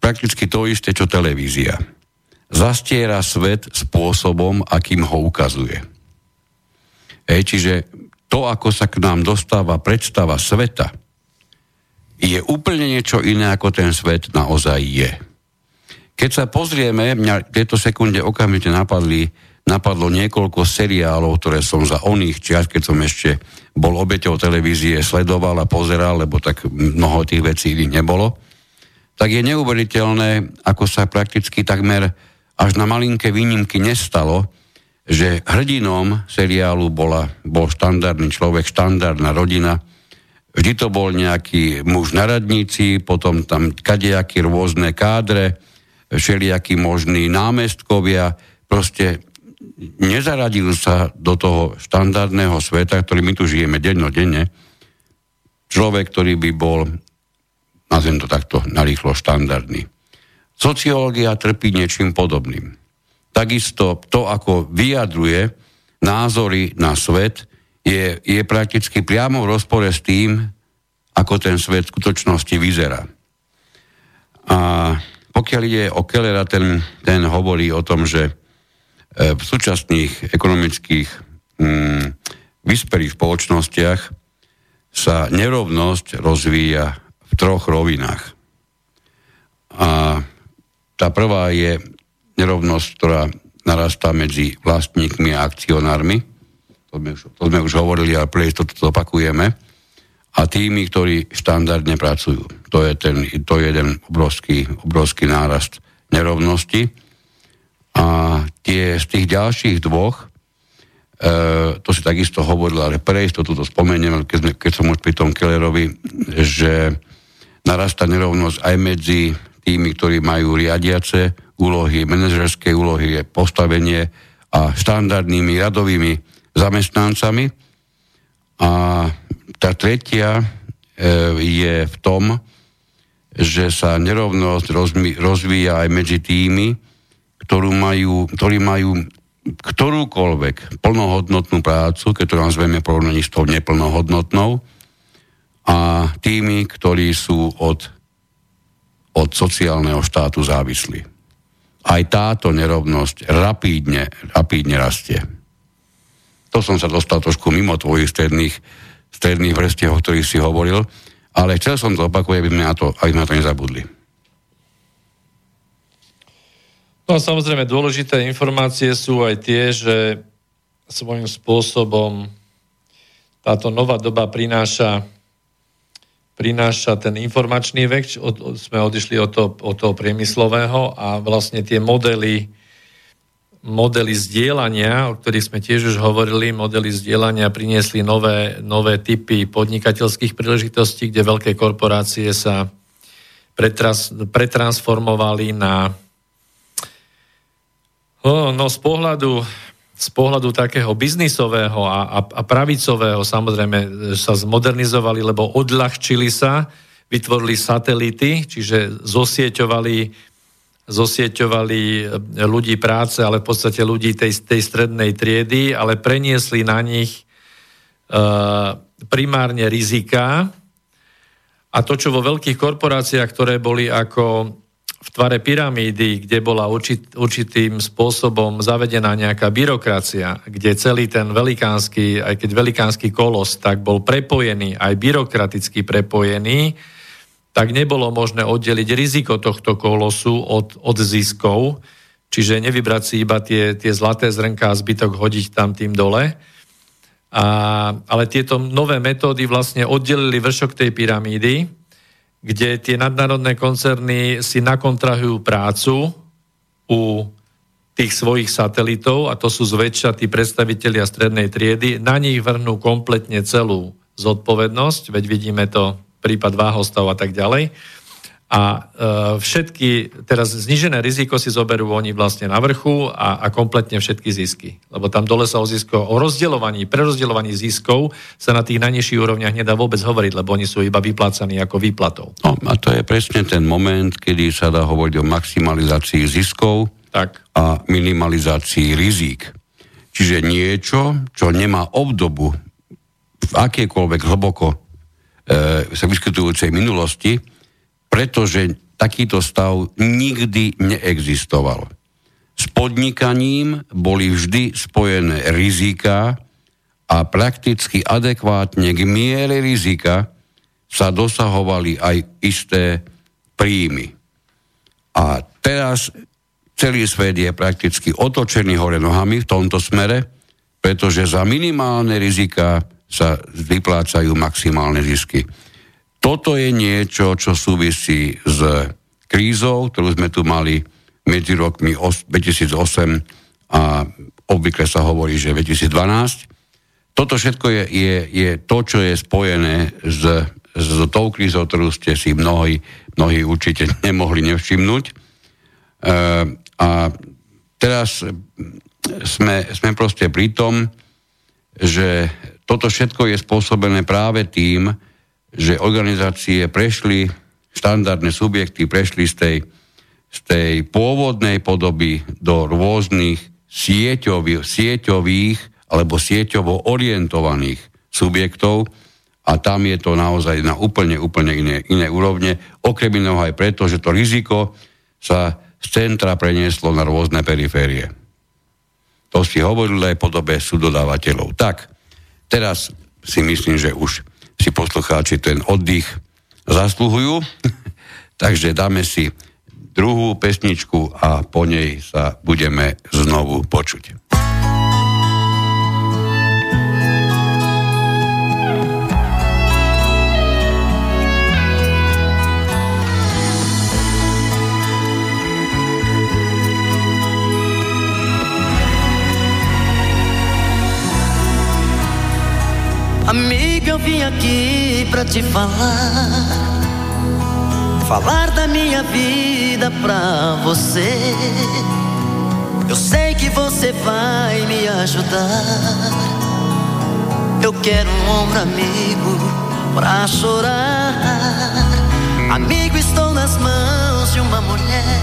prakticky to isté, čo televízia. Zastiera svet spôsobom, akým ho ukazuje. Hej, čiže to, ako sa k nám dostáva predstava sveta, je úplne niečo iné, ako ten svet naozaj je. Keď sa pozrieme, mňa v tejto sekunde okamžite napadli, napadlo niekoľko seriálov, ktoré som za oných čias, keď som ešte bol obeťou televízie, sledoval a pozeral, lebo tak mnoho tých vecí iných nebolo. Tak je neuveriteľné, ako sa prakticky takmer až na malinké výnimky nestalo, že hrdinom seriálu bola, bol štandardný človek, štandardná rodina. Vždy to bol nejaký muž na radnici, potom tam kadejaké rôzne kádre, všelijakí možní námestkovia. Proste nezaradil sa do toho štandardného sveta, ktorý my tu žijeme dennodenne. Človek, ktorý by bol, nazvem to takto, narýchlo štandardný. Sociológia trpí niečím podobným. Takisto to, ako vyjadruje názory na svet, je, je prakticky priamo v rozpore s tým, ako ten svet v skutočnosti vyzerá. A pokiaľ ide o Kellera, ten, ten hovorí o tom, že v súčasných ekonomických mm, vyspelých spoločnostiach sa nerovnosť rozvíja v troch rovinách. A tá prvá je nerovnosť, ktorá narastá medzi vlastníkmi a akcionármi. To sme už, to sme už hovorili, ale pre istotu to opakujeme. A tými, ktorí štandardne pracujú. To je, ten, to je jeden obrovský, obrovský nárast nerovnosti. A tie z tých ďalších dvoch, e, to si takisto hovoril, ale pre istotu to spomeniem, keď, sme, keď som už pri tom Kellerovi, že narastá nerovnosť aj medzi tými, ktorí majú riadiace úlohy, manažerské úlohy, postavenie a štandardnými radovými zamestnancami. A tá tretia e, je v tom, že sa nerovnosť rozmi, rozvíja aj medzi tými, ktorú majú, ktorí majú ktorúkoľvek plnohodnotnú prácu, keď to nazveme porovnaní s tou neplnohodnotnou, a tými, ktorí sú od, od sociálneho štátu závislí. Aj táto nerovnosť rapídne, rapídne rastie. To som sa dostal trošku mimo tvojich stredných, stredných vrstiev, o ktorých si hovoril, ale chcel som to opakovať, aby sme na to, aby sme na to nezabudli. No a samozrejme dôležité informácie sú aj tie, že svojím spôsobom táto nová doba prináša, prináša ten informačný vek, od, sme odišli od toho, od toho priemyslového, a vlastne tie modely, modely zdieľania, o ktorých sme tiež už hovorili, modely zdieľania priniesli nové, nové typy podnikateľských príležitostí, kde veľké korporácie sa pretras, pretransformovali na... No, no z pohľadu, z pohľadu takého biznisového a, a, a pravicového samozrejme sa zmodernizovali, lebo odľahčili sa, vytvorili satelity, čiže zosieťovali, zosieťovali ľudí práce, ale v podstate ľudí tej, tej strednej triedy, ale preniesli na nich e, primárne rizika. A to, čo vo veľkých korporáciách, ktoré boli ako... v tvare pyramídy, kde bola určit, určitým spôsobom zavedená nejaká byrokracia, kde celý ten velikánsky, aj keď velikánsky kolos, tak bol prepojený, aj byrokraticky prepojený, tak nebolo možné oddeliť riziko tohto kolosu od, od ziskov, čiže nevybrať si iba tie, tie zlaté zrnká a zbytok hodiť tam tým dole. A, ale tieto nové metódy vlastne oddelili vršok tej pyramídy, kde tie nadnárodné koncerny si nakontrahujú prácu u tých svojich satelitov, a to sú zväčša tí predstavitelia strednej triedy, na nich vrhnú kompletne celú zodpovednosť, veď vidíme to prípad Váhostov a tak ďalej. A A e, všetky, teraz znížené riziko si zoberú oni vlastne na vrchu a, a kompletne všetky zisky. Lebo tam dole sa o ziskoch, o rozdeľovaní, prerozdeľovaní ziskov sa na tých najnižších úrovniach nedá vôbec hovoriť, lebo oni sú iba vyplácaní ako výplatou. No a to je presne ten moment, kedy sa dá hovoriť o maximalizácii ziskov tak. A minimalizácii rizík. Čiže niečo, čo nemá obdobu v akejkoľvek hlboko e, sa vyskytujúcej minulosti, pretože takýto stav nikdy neexistoval. S podnikaním boli vždy spojené riziká a prakticky adekvátne k miere rizika sa dosahovali aj isté príjmy. A teraz celý svet je prakticky otočený hore nohami v tomto smere, pretože za minimálne rizika sa vyplácajú maximálne zisky. Toto je niečo, čo súvisí s krízou, ktorú sme tu mali medzi rokmi dvetisícosem a obvykle sa hovorí, že dvetisícdvanásť. Toto všetko je, je, je to, čo je spojené s, s tou krízou, ktorú ste si mnohí, mnohí určite nemohli nevšimnúť. E, a teraz sme, sme proste pri tom, že toto všetko je spôsobené práve tým, že organizácie prešli, štandardné subjekty prešli z tej, z tej pôvodnej podoby do rôznych sieťových, sieťových alebo sieťovo orientovaných subjektov a tam je to naozaj na úplne, úplne iné, iné úrovne, okrem iného aj preto, že to riziko sa z centra prenieslo na rôzne periférie. To si hovorili aj podobe subdodávateľov. Tak, teraz si myslím, že už si poslucháči ten oddych zasluhujú, takže dáme si druhú pesničku a po nej sa budeme znovu počuť. Amiga, eu vim aqui pra te falar, falar da minha vida pra você. Eu sei que você vai me ajudar. Eu quero um ombro amigo pra chorar. Amigo, estou nas mãos de uma mulher.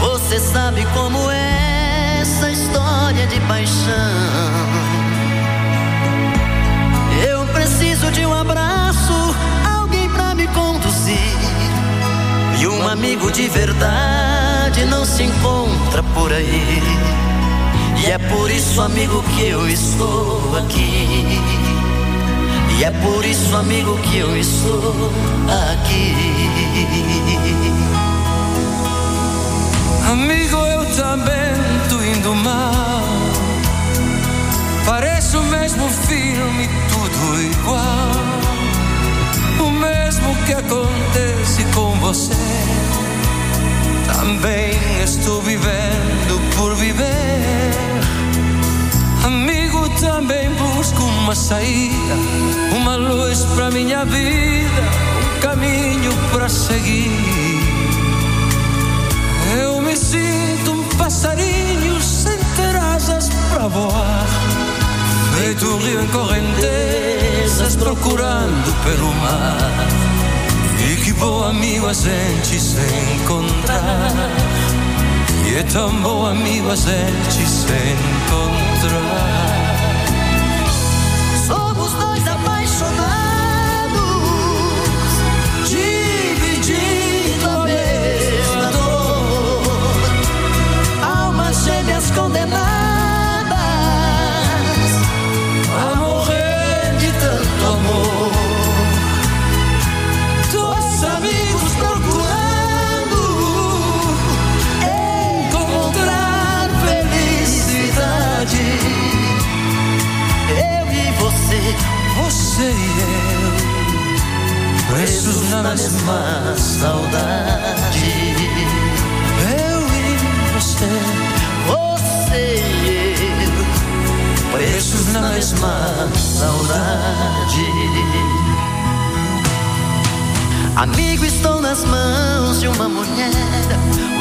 Você sabe como é essa história de paixão. Preciso de um abraço, alguém pra me conduzir. E um amigo de verdade não se encontra por aí. E é por isso, amigo, que eu estou aqui. E é por isso, amigo, que eu estou aqui. Amigo, eu também tô indo mal. Parece o mesmo filme, tudo igual. O mesmo que acontece com você. Também estou vivendo por viver. Amigo, também busco uma saída, uma luz pra minha vida, um caminho pra seguir. Eu me sinto um passarinho sem ter asas pra voar. Feito um rio em correntezas procurando pelo mar. E que bom amigo a gente se encontrar. E é tão bom amigo a gente se encontrar. Somos dois apaixonados, dividindo a mesma dor. Almas gêmeas condenadas. Você e eu, presos na mesma saudade. Eu e você, você e eu, presos na mesma saudade. Amigo, estou nas mãos de uma mulher.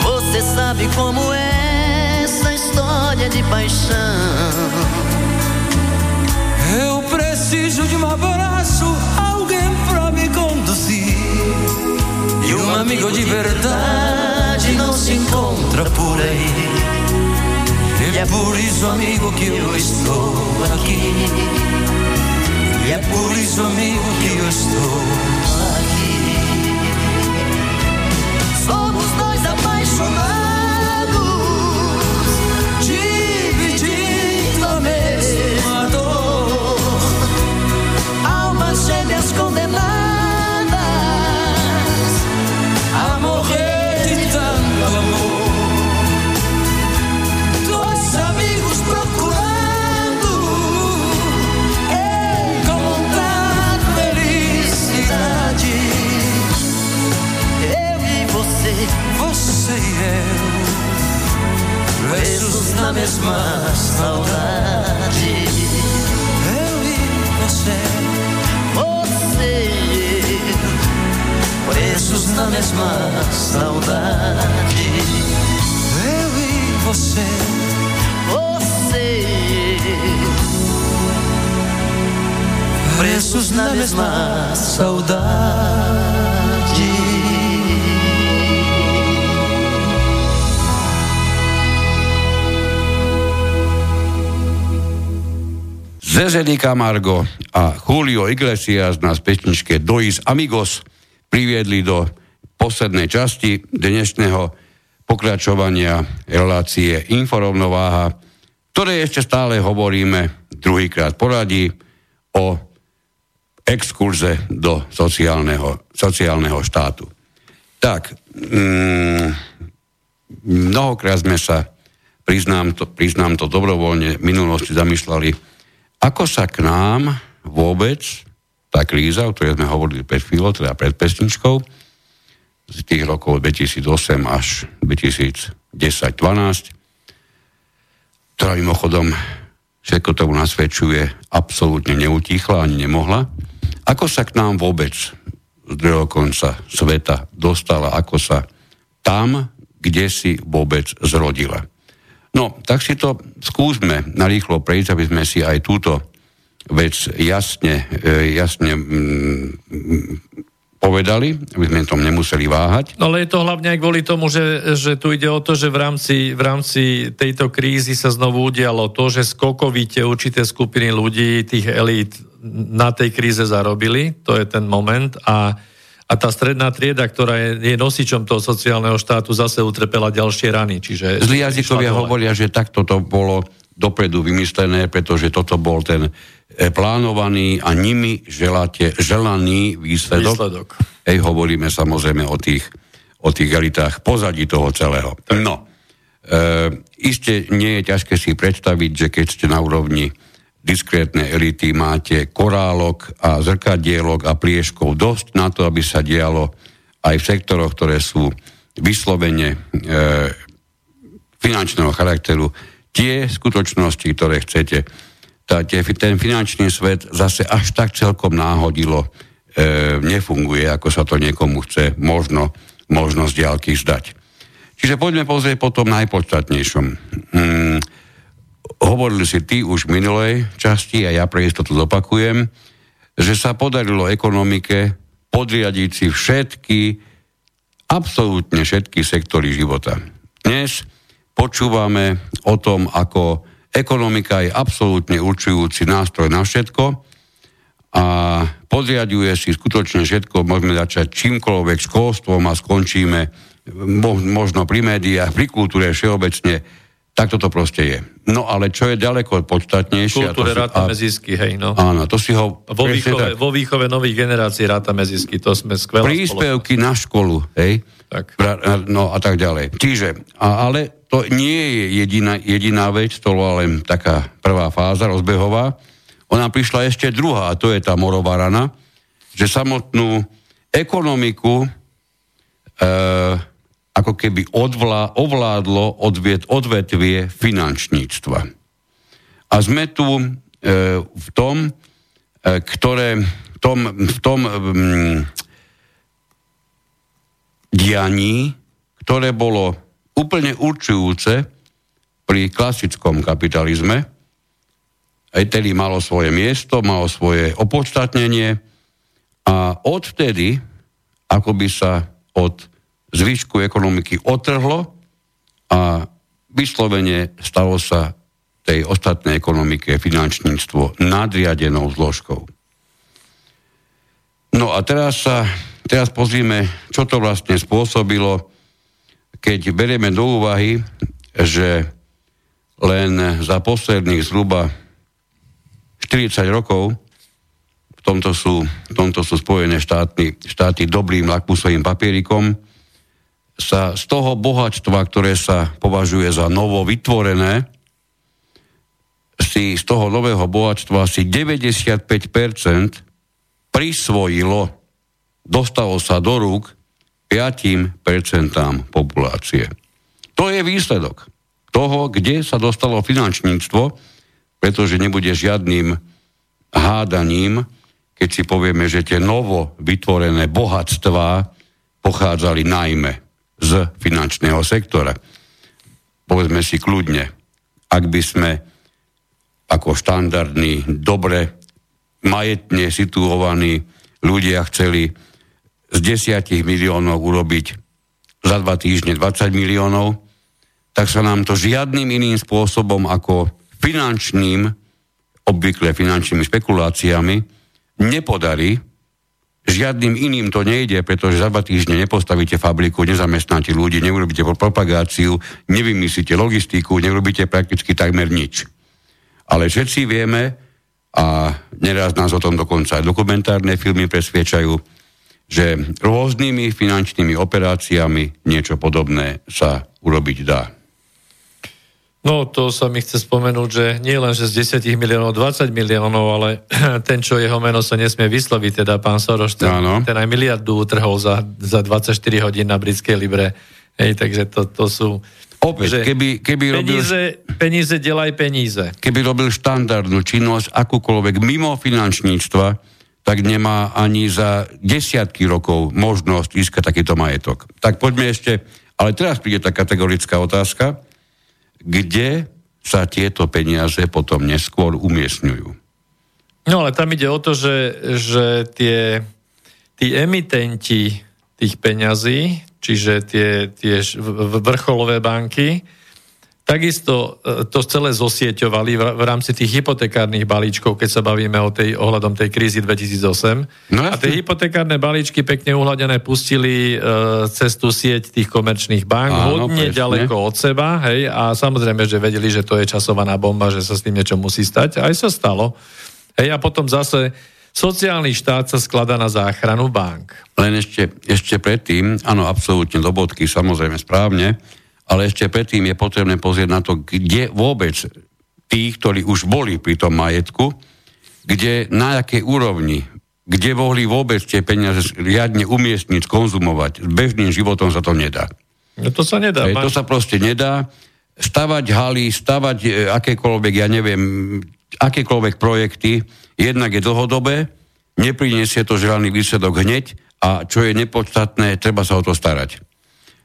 Você sabe como é essa história de paixão. Eu preciso de um abraço, alguém pra me conduzir. E um amigo de verdade não se encontra por aí. E é por isso, amigo, que eu estou aqui. E é por isso, amigo, que eu estou aqui. Somos dois apaixonados, dividindo a mesma dor. Almas gêmeas condenadas a morrer de tanto amor. Você e eu, presos na mesma saudade. Eu e você, você e eu, presos na mesma saudade. Eu e você, você e eu, presos na mesma saudade. Zezeli Camargo a Julio Iglesias na pesničke Dois Amigos priviedli do poslednej časti dnešného pokračovania relácie Inforovnováha, ktoré ešte stále hovoríme druhýkrát poradí o exkurze do sociálneho, sociálneho štátu. Tak, mm, mnohokrát sme sa, priznám to, priznám to dobrovoľne, v minulosti zamýšľali, ako sa k nám vôbec tá kríza, o ktorej sme hovorili pred chvíľou, teda pred pesničkou, z tých rokov dvetisícosem až dvetisícdesať dvanásť, ktorá mimochodom všetko tomu nasvedčuje, absolútne neutíchla ani nemohla. Ako sa k nám vôbec z druhého konca sveta dostala, ako sa tam, kde si vôbec zrodila. No, tak si to skúsme narýchlo prejsť, aby sme si aj túto vec jasne, jasne povedali, aby sme tom nemuseli váhať. No, ale je to hlavne aj kvôli tomu, že, že tu ide o to, že v rámci, v rámci tejto krízy sa znovu udialo to, že skokovite určité skupiny ľudí, tých elít, na tej kríze zarobili. To je ten moment a A tá stredná trieda, ktorá je, je nosičom toho sociálneho štátu, zase utrpela ďalšie rany. Čiže zlí jazykovia hovoria, že takto to bolo dopredu vymyslené, pretože toto bol ten plánovaný a nimi želate, želaný výsledok. výsledok. Hej, hovoríme samozrejme o tých, o tých elitách pozadí toho celého. Tak. No, e, iste nie je ťažké si predstaviť, že keď ste na úrovni diskrétne elity, máte korálok a zrkadielok a plieškov dosť na to, aby sa dialo aj v sektoroch, ktoré sú vyslovene e, finančného charakteru. Tie skutočnosti, ktoré chcete, tá, tie, ten finančný svet zase až tak celkom náhodilo e, nefunguje, ako sa to niekomu chce možno, možno z diaľky zdať. Čiže poďme pozrieť po tom najpodstatnejšom. Hmm. Hovorili si ty už v minulej časti a ja pre istotu zopakujem, že sa podarilo ekonomike podriadiť si všetky, absolútne všetky sektory života. Dnes počúvame o tom, ako ekonomika je absolútne určujúci nástroj na všetko a podriaduje si skutočne všetko, môžeme začať čímkoľvek školstvom a skončíme možno pri médiách, pri kultúre všeobecne. Tak toto proste je. No ale čo je ďaleko podstatnejšie... Kultúre rátame zisky, hej, no. Áno, to si ho... Vo výchove, vo výchove nových generácií rátame zisky, to sme skvelá príspevky spoločnosť. Na školu, hej. Tak. No a tak ďalej. Čiže, a, ale to nie je jediná, jediná vec, to bola len taká prvá fáza rozbehová. Ona prišla ešte druhá, a to je tá morová rana, že samotnú ekonomiku... E, ako keby odvlá, ovládlo odviet, odvetvie finančníctva. A sme tu e, v tom, e, ktoré, tom, v tom, v tom dianí, ktoré bolo úplne určujúce pri klasickom kapitalizme. Aj tedy malo svoje miesto, malo svoje opodstatnenie a odtedy, ako by sa od zvyšku ekonomiky otrhlo a vyslovene stalo sa tej ostatnej ekonomike finančníctvo nadriadenou zložkou. No a teraz sa teraz pozrime, čo to vlastne spôsobilo, keď berieme do úvahy, že len za posledných zhruba štyridsať rokov v tomto sú, v tomto sú Spojené štáty, štáty dobrým lakmusovým papierikom, sa z toho bohatstva, ktoré sa považuje za novo vytvorené, si z toho nového bohatstva si deväťdesiatpäť percent prisvojilo, dostalo sa do rúk päť percent populácie. To je výsledok toho, kde sa dostalo finančníctvo, pretože nebude žiadnym hádaním, keď si povieme, že tie novo vytvorené bohatstvá pochádzali najmä z finančného sektora. Povedzme si kľudne, ak by sme ako štandardní, dobre, majetne situovaní ľudia chceli z desať miliónov urobiť za dva týždne dvadsať miliónov, tak sa nám to žiadnym iným spôsobom ako finančným, obvykle finančnými špekuláciami, nepodarí. Žiadnym iným to nejde, pretože za dva týždne nepostavíte fabriku, nezamestnáte ľudí, neurobíte propagáciu, nevymyslíte logistiku, nerobíte prakticky takmer nič. Ale všetci vieme, a neraz nás o tom dokonca aj dokumentárne filmy presviečajú, že rôznymi finančnými operáciami niečo podobné sa urobiť dá. No, to sa mi chce spomenúť, že nie len, že z desať miliónov, dvadsať miliónov, ale ten, čo jeho meno sa nesmie vysloviť, teda pán Soros, ten, ten aj miliardu utrhol za, za dvadsaťštyri hodín na britskej libre. Hej, takže to, to sú... Opäť, keby, keby peníze, robil... Peníze, delaj peníze. Keby robil štandardnú činnosť, akúkoľvek mimo finančníctva, tak nemá ani za desiatky rokov možnosť získať takýto majetok. Tak poďme ešte... Ale teraz príde tá kategorická otázka, kde sa tieto peniaze potom neskôr umiestňujú. No ale tam ide o to, že, že tie, tí emitenti tých peňazí, čiže tie, tie vrcholové banky, takisto to celé zosieťovali v rámci tých hypotekárnych balíčkov, keď sa bavíme o tej, ohľadom tej krízy dvetisícosem. No, a tie hypotekárne balíčky pekne uhľadené pustili e, cez tú sieť tých komerčných bank. Áno, hodne presne. Ďaleko od seba, hej, a samozrejme, že vedeli, že to je časovaná bomba, že sa s tým niečo musí stať. Aj sa stalo. Hej, a potom zase sociálny štát sa skladá na záchranu bank. Len ešte, ešte predtým, áno, absolútne do bodky, samozrejme správne, ale ešte predtým je potrebné pozrieť na to, kde vôbec tí, ktorí už boli pri tom majetku, kde, na akej úrovni, kde mohli vôbec tie peniaze riadne umiestniť, konzumovať. S bežným životom sa to nedá. No to sa nedá. E, to sa proste nedá. Stavať haly, stavať e, akékoľvek, ja neviem, akékoľvek projekty, jednak je dlhodobé, nepriniesie to žiadny výsledok hneď a čo je nepodstatné, treba sa o to starať.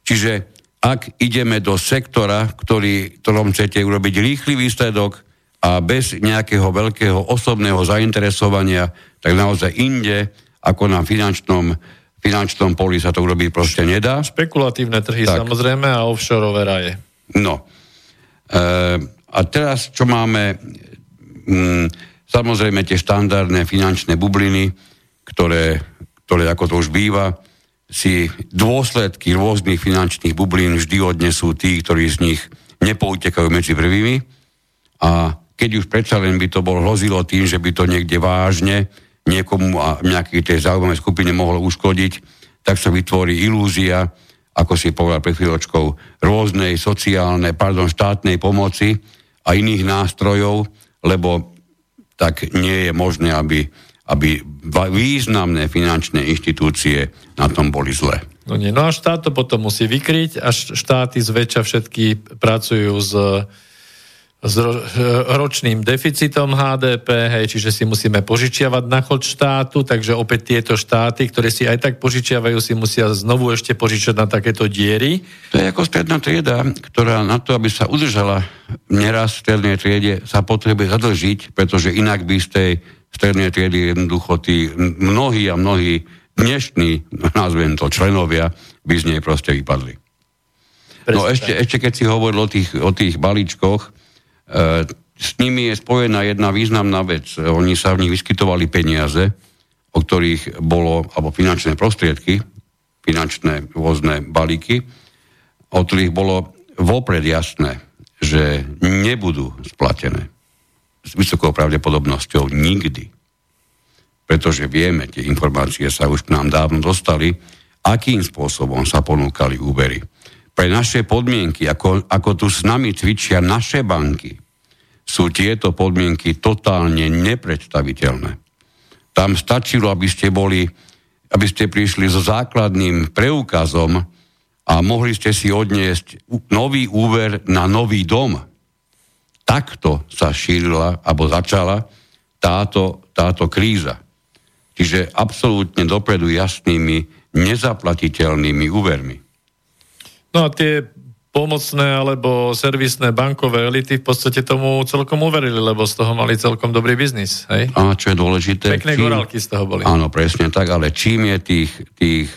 Čiže ak ideme do sektora, ktorý, ktorom chcete urobiť rýchly výsledok a bez nejakého veľkého osobného zainteresovania, tak naozaj inde, ako na finančnom, finančnom poli sa to urobiť proste nedá. Špekulatívne trhy tak, samozrejme a offshore raje. No. E, a teraz, čo máme, m, samozrejme tie štandardné finančné bubliny, ktoré, ktoré ako to už býva, si dôsledky rôznych finančných bublín vždy odnesú tí, ktorí z nich nepoutekajú medzi prvými. A keď už predsa len by to bol hrozilo tým, že by to niekde vážne niekomu a nejakej tej zaujímavej skupine mohlo uškodiť, tak sa vytvorí ilúzia, ako si povedal pred chvíľočkou, rôznej sociálnej, pardon, štátnej pomoci a iných nástrojov, lebo tak nie je možné, aby aby významné finančné inštitúcie na tom boli zle. No nie, no a štát to potom musí vykryť a štáty zväčša všetky pracujú s s ročným deficitom há dé pé, hej, čiže si musíme požičiavať na chod štátu, takže opäť tieto štáty, ktoré si aj tak požičiavajú, si musia znovu ešte požičať na takéto diery. To je ako stredná trieda, ktorá na to, aby sa udržala neraz v strednej triede, sa potrebuje zadlžiť, pretože inak by z tej strednej triedy jednoducho tí mnohí a mnohí dnešní, nazvem to, členovia, by z nej proste vypadli. Prezident. No ešte, ešte keď si hovoril o tých, o tých balíčkoch, s nimi je spojená jedna významná vec. Oni sa v nich vyskytovali peniaze, o ktorých bolo, alebo finančné prostriedky, finančné rôzne balíky, o ktorých bolo vopred jasné, že nebudú splatené s vysokou pravdepodobnosťou nikdy. Pretože vieme, tie informácie sa už k nám dávno dostali, akým spôsobom sa ponúkali úvery. Pre naše podmienky, ako, ako tu s nami cvičia naše banky, sú tieto podmienky totálne nepredstaviteľné. Tam stačilo, aby ste boli, aby ste prišli so základným preukazom a mohli ste si odniesť nový úver na nový dom. Takto sa šírila, alebo začala táto, táto kríza. Čiže absolútne dopredu jasnými, nezaplatiteľnými úvermi. No a tie pomocné alebo servisné bankové elity v podstate tomu celkom uverili, lebo z toho mali celkom dobrý biznis, hej? A čo je dôležité... Pekné čím, gorálky z toho boli. Áno, presne tak, ale čím je tých, tých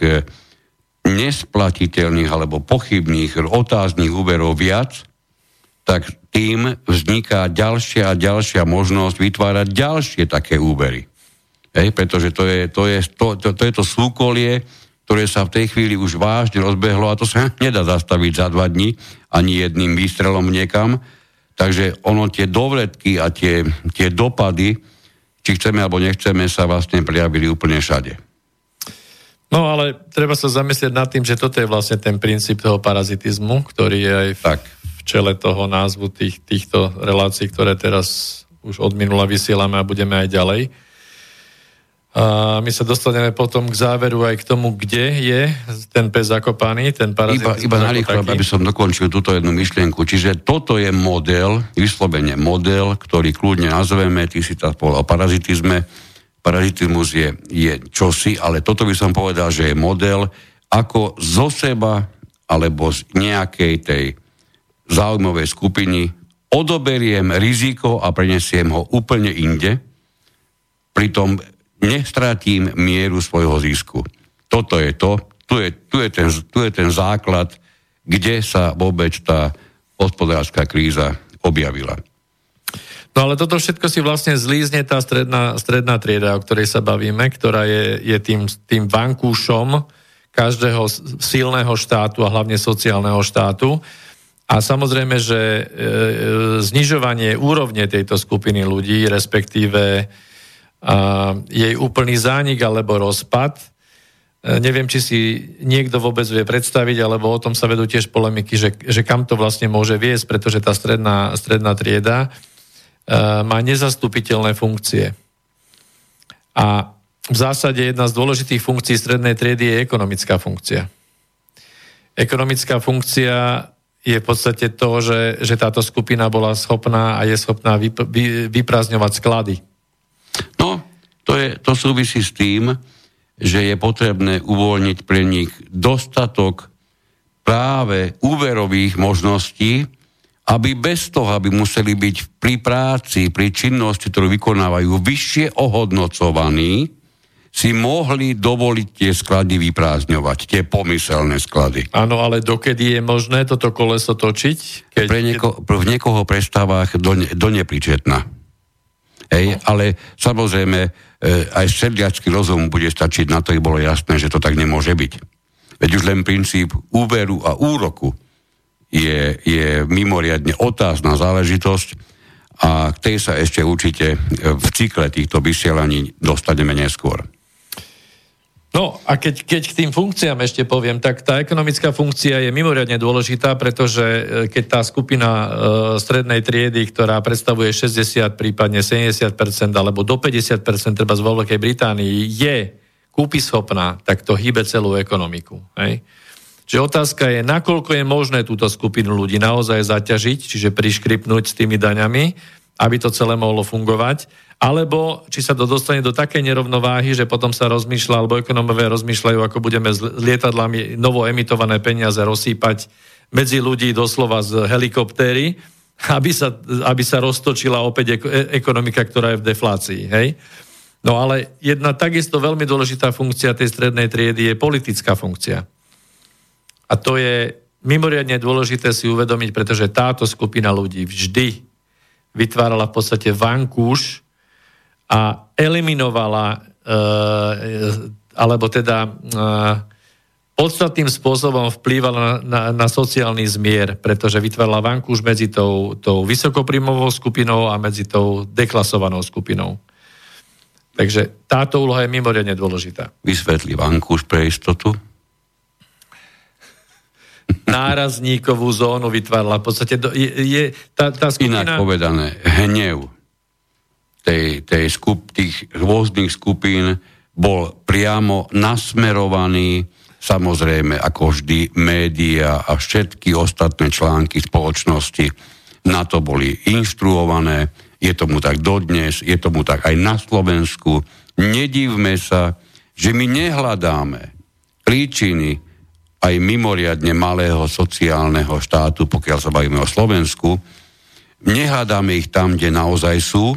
nesplatiteľných alebo pochybných, otáznych úverov viac, tak tým vzniká ďalšia a ďalšia možnosť vytvárať ďalšie také úvery. Hej? Pretože to je to, je, to, to, to, je to súkolie, ktoré sa v tej chvíli už vážne rozbehlo a to sa nedá zastaviť za dva dní ani jedným výstrelom niekam. Takže ono tie dovletky a tie, tie dopady, či chceme alebo nechceme, sa vlastne prejavili úplne všade. No ale treba sa zamyslieť nad tým, že toto je vlastne ten princíp toho parazitizmu, ktorý je aj v, v čele toho názvu tých, týchto relácií, ktoré teraz už od minula vysielame a budeme aj ďalej. A my sa dostaneme potom k záveru aj k tomu, kde je ten pes zakopaný, ten parazitizmus. Iba, iba narýchlo, aby som dokončil túto jednu myšlienku. Čiže toto je model, vyslovene model, ktorý kľudne nazveme, ty si tak povedal o parazitizme. Parazitizmus je, je čosi, ale toto by som povedal, že je model, ako zo seba alebo z nejakej tej záujmovej skupiny odoberiem riziko a prenesiem ho úplne inde. Pritom nestratím mieru svojho zisku. Toto je to, tu je, tu je, ten, tu je ten základ, kde sa vôbec tá hospodárska kríza objavila. No ale toto všetko si vlastne zlízne tá stredná, stredná trieda, o ktorej sa bavíme, ktorá je, je tým, tým vankúšom každého silného štátu a hlavne sociálneho štátu. A samozrejme, že e, znižovanie úrovne tejto skupiny ľudí, respektíve a jej úplný zánik alebo rozpad. Neviem, či si niekto vôbec vie predstaviť, alebo o tom sa vedú tiež polemiky, že, že kam to vlastne môže viesť, pretože tá stredná, stredná trieda uh, má nezastupiteľné funkcie. A v zásade jedna z dôležitých funkcií strednej triedy je ekonomická funkcia. Ekonomická funkcia je v podstate to, že, že táto skupina bola schopná a je schopná vyp- vy- vyprázdňovať sklady. No, to, je, to súvisí s tým, že je potrebné uvoľniť pre nich dostatok práve úverových možností, aby bez toho, aby museli byť pri práci, pri činnosti, ktorú vykonávajú, vyššie ohodnocovaní, si mohli dovoliť tie sklady vyprázdňovať, tie pomyselné sklady. Áno, ale dokedy je možné toto koleso točiť? Keď... Pre nieko, v niekoho prestávach do, do nepričetna. Hej, ale samozrejme e, aj sedliacky rozum bude stačiť na to, aby bolo jasné, že to tak nemôže byť. Veď už len princíp úveru a úroku je, je mimoriadne otázna záležitosť a k tej sa ešte určite v cykle týchto vysielaní dostaneme neskôr. No a keď, keď k tým funkciám ešte poviem, tak tá ekonomická funkcia je mimoriadne dôležitá, pretože keď tá skupina strednej triedy, ktorá predstavuje šesťdesiat, prípadne sedemdesiat percent alebo do päťdesiat percent treba z Veľkej Británii, je kúpyschopná, tak to hýbe celú ekonomiku. Hej? Čiže otázka je, nakoľko je možné túto skupinu ľudí naozaj zaťažiť, čiže priškripnúť s tými daňami, aby to celé mohlo fungovať, alebo či sa to dostane do takej nerovnováhy, že potom sa rozmýšľa, alebo ekonomové rozmýšľajú, ako budeme s lietadlami novo emitované peniaze rozsýpať medzi ľudí doslova z helikoptéry, aby sa, aby sa roztočila opäť ekonomika, ktorá je v deflácii, hej? No ale jedna takisto veľmi dôležitá funkcia tej strednej triedy je politická funkcia. A to je mimoriadne dôležité si uvedomiť, pretože táto skupina ľudí vždy vytvárala v podstate vankúš a eliminovala eh, alebo teda eh, podstatným spôsobom vplývala na, na, na sociálny zmier, pretože vytvárala vankúš medzi tou, tou vysokopríjmovou skupinou a medzi tou deklasovanou skupinou. Takže táto úloha je mimoriadne dôležitá. Vysvetli vankúš pre istotu. Nárazníkovú zónu vytvárala. V podstate do, je, je tá, tá skupina... Inak povedané, hnev tej, tej skup, tých rôznych skupín bol priamo nasmerovaný, samozrejme, ako vždy, média a všetky ostatné články spoločnosti na to boli inštruované. Je tomu tak dodnes, je tomu tak aj na Slovensku. Nedívme sa, že my nehľadáme príčiny aj mimoriadne malého sociálneho štátu, pokiaľ sa bavíme o Slovensku. Nehľadáme ich tam, kde naozaj sú.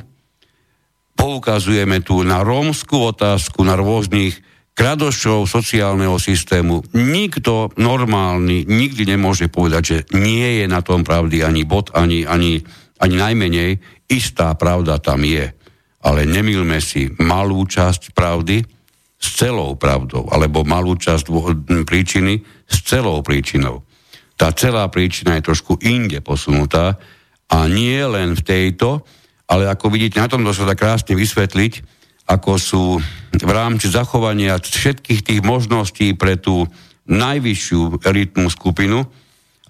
Poukazujeme tu na rómskú otázku, na rôznych kradošov sociálneho systému. Nikto normálny nikdy nemôže povedať, že nie je na tom pravdy ani bod, ani, ani, ani najmenej. Istá pravda tam je, ale nemýlme si malú časť pravdy s celou pravdou, alebo malú časť príčiny s celou príčinou. Tá celá príčina je trošku inde posunutá a nie len v tejto, ale ako vidíte, na tomto sa dá krásne vysvetliť, ako sú v rámci zachovania všetkých tých možností pre tú najvyššiu elitnú skupinu,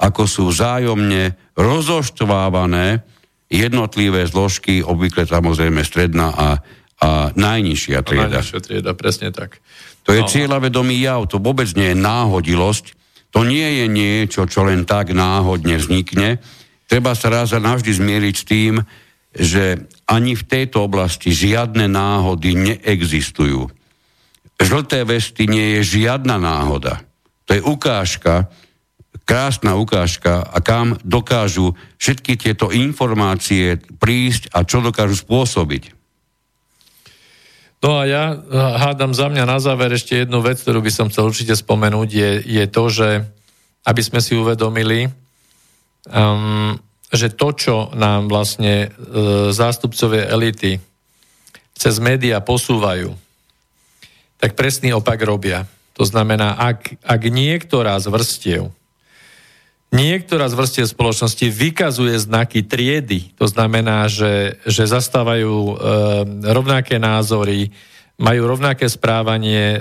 ako sú vzájomne rozoštvávané jednotlivé zložky, obvykle samozrejme stredná a, a najnižšia trieda. Najnižšia trieda, presne tak. To je no. cieľavedomý jav, to vôbec nie je náhodilosť, to nie je niečo, čo len tak náhodne vznikne. Treba sa raz a navždy zmieriť s tým, že ani v tejto oblasti žiadne náhody neexistujú. Žlté vesty nie je žiadna náhoda. To je ukážka, krásna ukážka, a kam dokážu všetky tieto informácie prísť a čo dokážu spôsobiť. No a ja hádam za mňa na záver ešte jednu vec, ktorú by som chcel určite spomenúť, je, je to, že aby sme si uvedomili, um, že to, čo nám vlastne e, zástupcovia elity cez médiá posúvajú, tak presný opak robia. To znamená, ak, ak niektorá z vrstiev Niektorá z vrstiev spoločnosti vykazuje znaky triedy, to znamená, že, že zastávajú e, rovnaké názory, majú rovnaké správanie, e,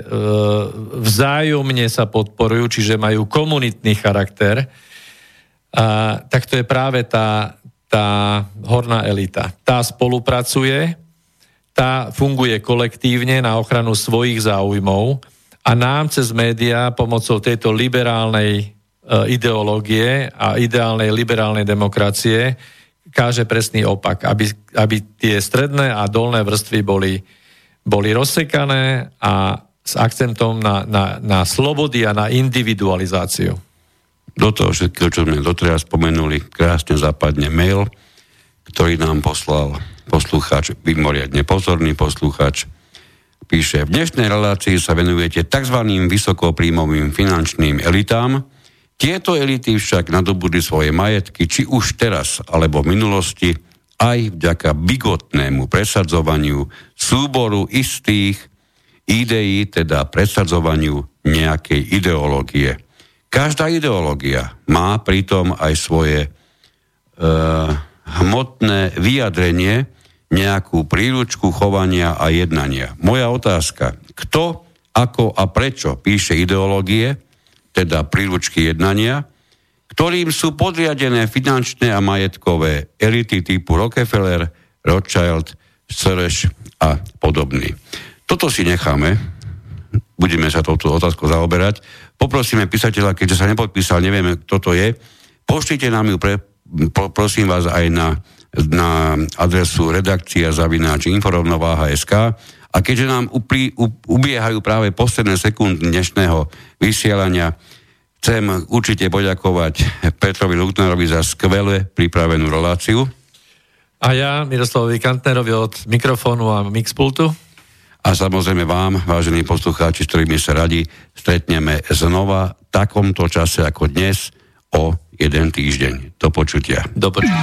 vzájomne sa podporujú, čiže majú komunitný charakter, a, tak to je práve tá, tá horná elita. Tá spolupracuje, tá funguje kolektívne na ochranu svojich záujmov a nám cez médiá pomocou tejto liberálnej ideológie a ideálnej liberálnej demokracie káže presný opak, aby, aby tie stredné a dolné vrstvy boli, boli rozsekané a s akcentom na, na, na slobody a na individualizáciu. Do toho všetkého, čo sme doteraz spomenuli, krásne zapadne mail, ktorý nám poslal poslucháč, mimoriadne pozorný poslucháč. Píše, v dnešnej relácii sa venujete tzv. Vysokopríjmovým finančným elitám. Tieto elity však nadobudli svoje majetky, či už teraz, alebo v minulosti, aj vďaka bigotnému presadzovaniu súboru istých ideí, teda presadzovaniu nejakej ideológie. Každá ideológia má pritom aj svoje e, hmotné vyjadrenie, nejakú príručku chovania a jednania. Moja otázka, kto, ako a prečo píše ideológie, teda príručky jednania, ktorým sú podriadené finančné a majetkové elity typu Rockefeller, Rothschild, Soros a podobný. Toto si necháme budeme sa touto otázkou zaoberať. Poprosíme písateľa, keďže sa nepodpísal, nevieme, kto to je, pošlite nám ju, pre, po, prosím vás, aj na, na adresu redakcia zavináč inforovnováha bodka es ká a keďže nám upli, u, ubiehajú práve posledné sekundy dnešného vysielania, chcem určite poďakovať Petrovi Luknárovi za skvelé pripravenú reláciu. A ja, Miroslavovi Kantnerovi od mikrofónu a mixpultu. A samozrejme vám, vážení poslucháči, s ktorými sa radi stretneme znova v takomto čase ako dnes o jeden týždeň. Do počutia. Do počutia.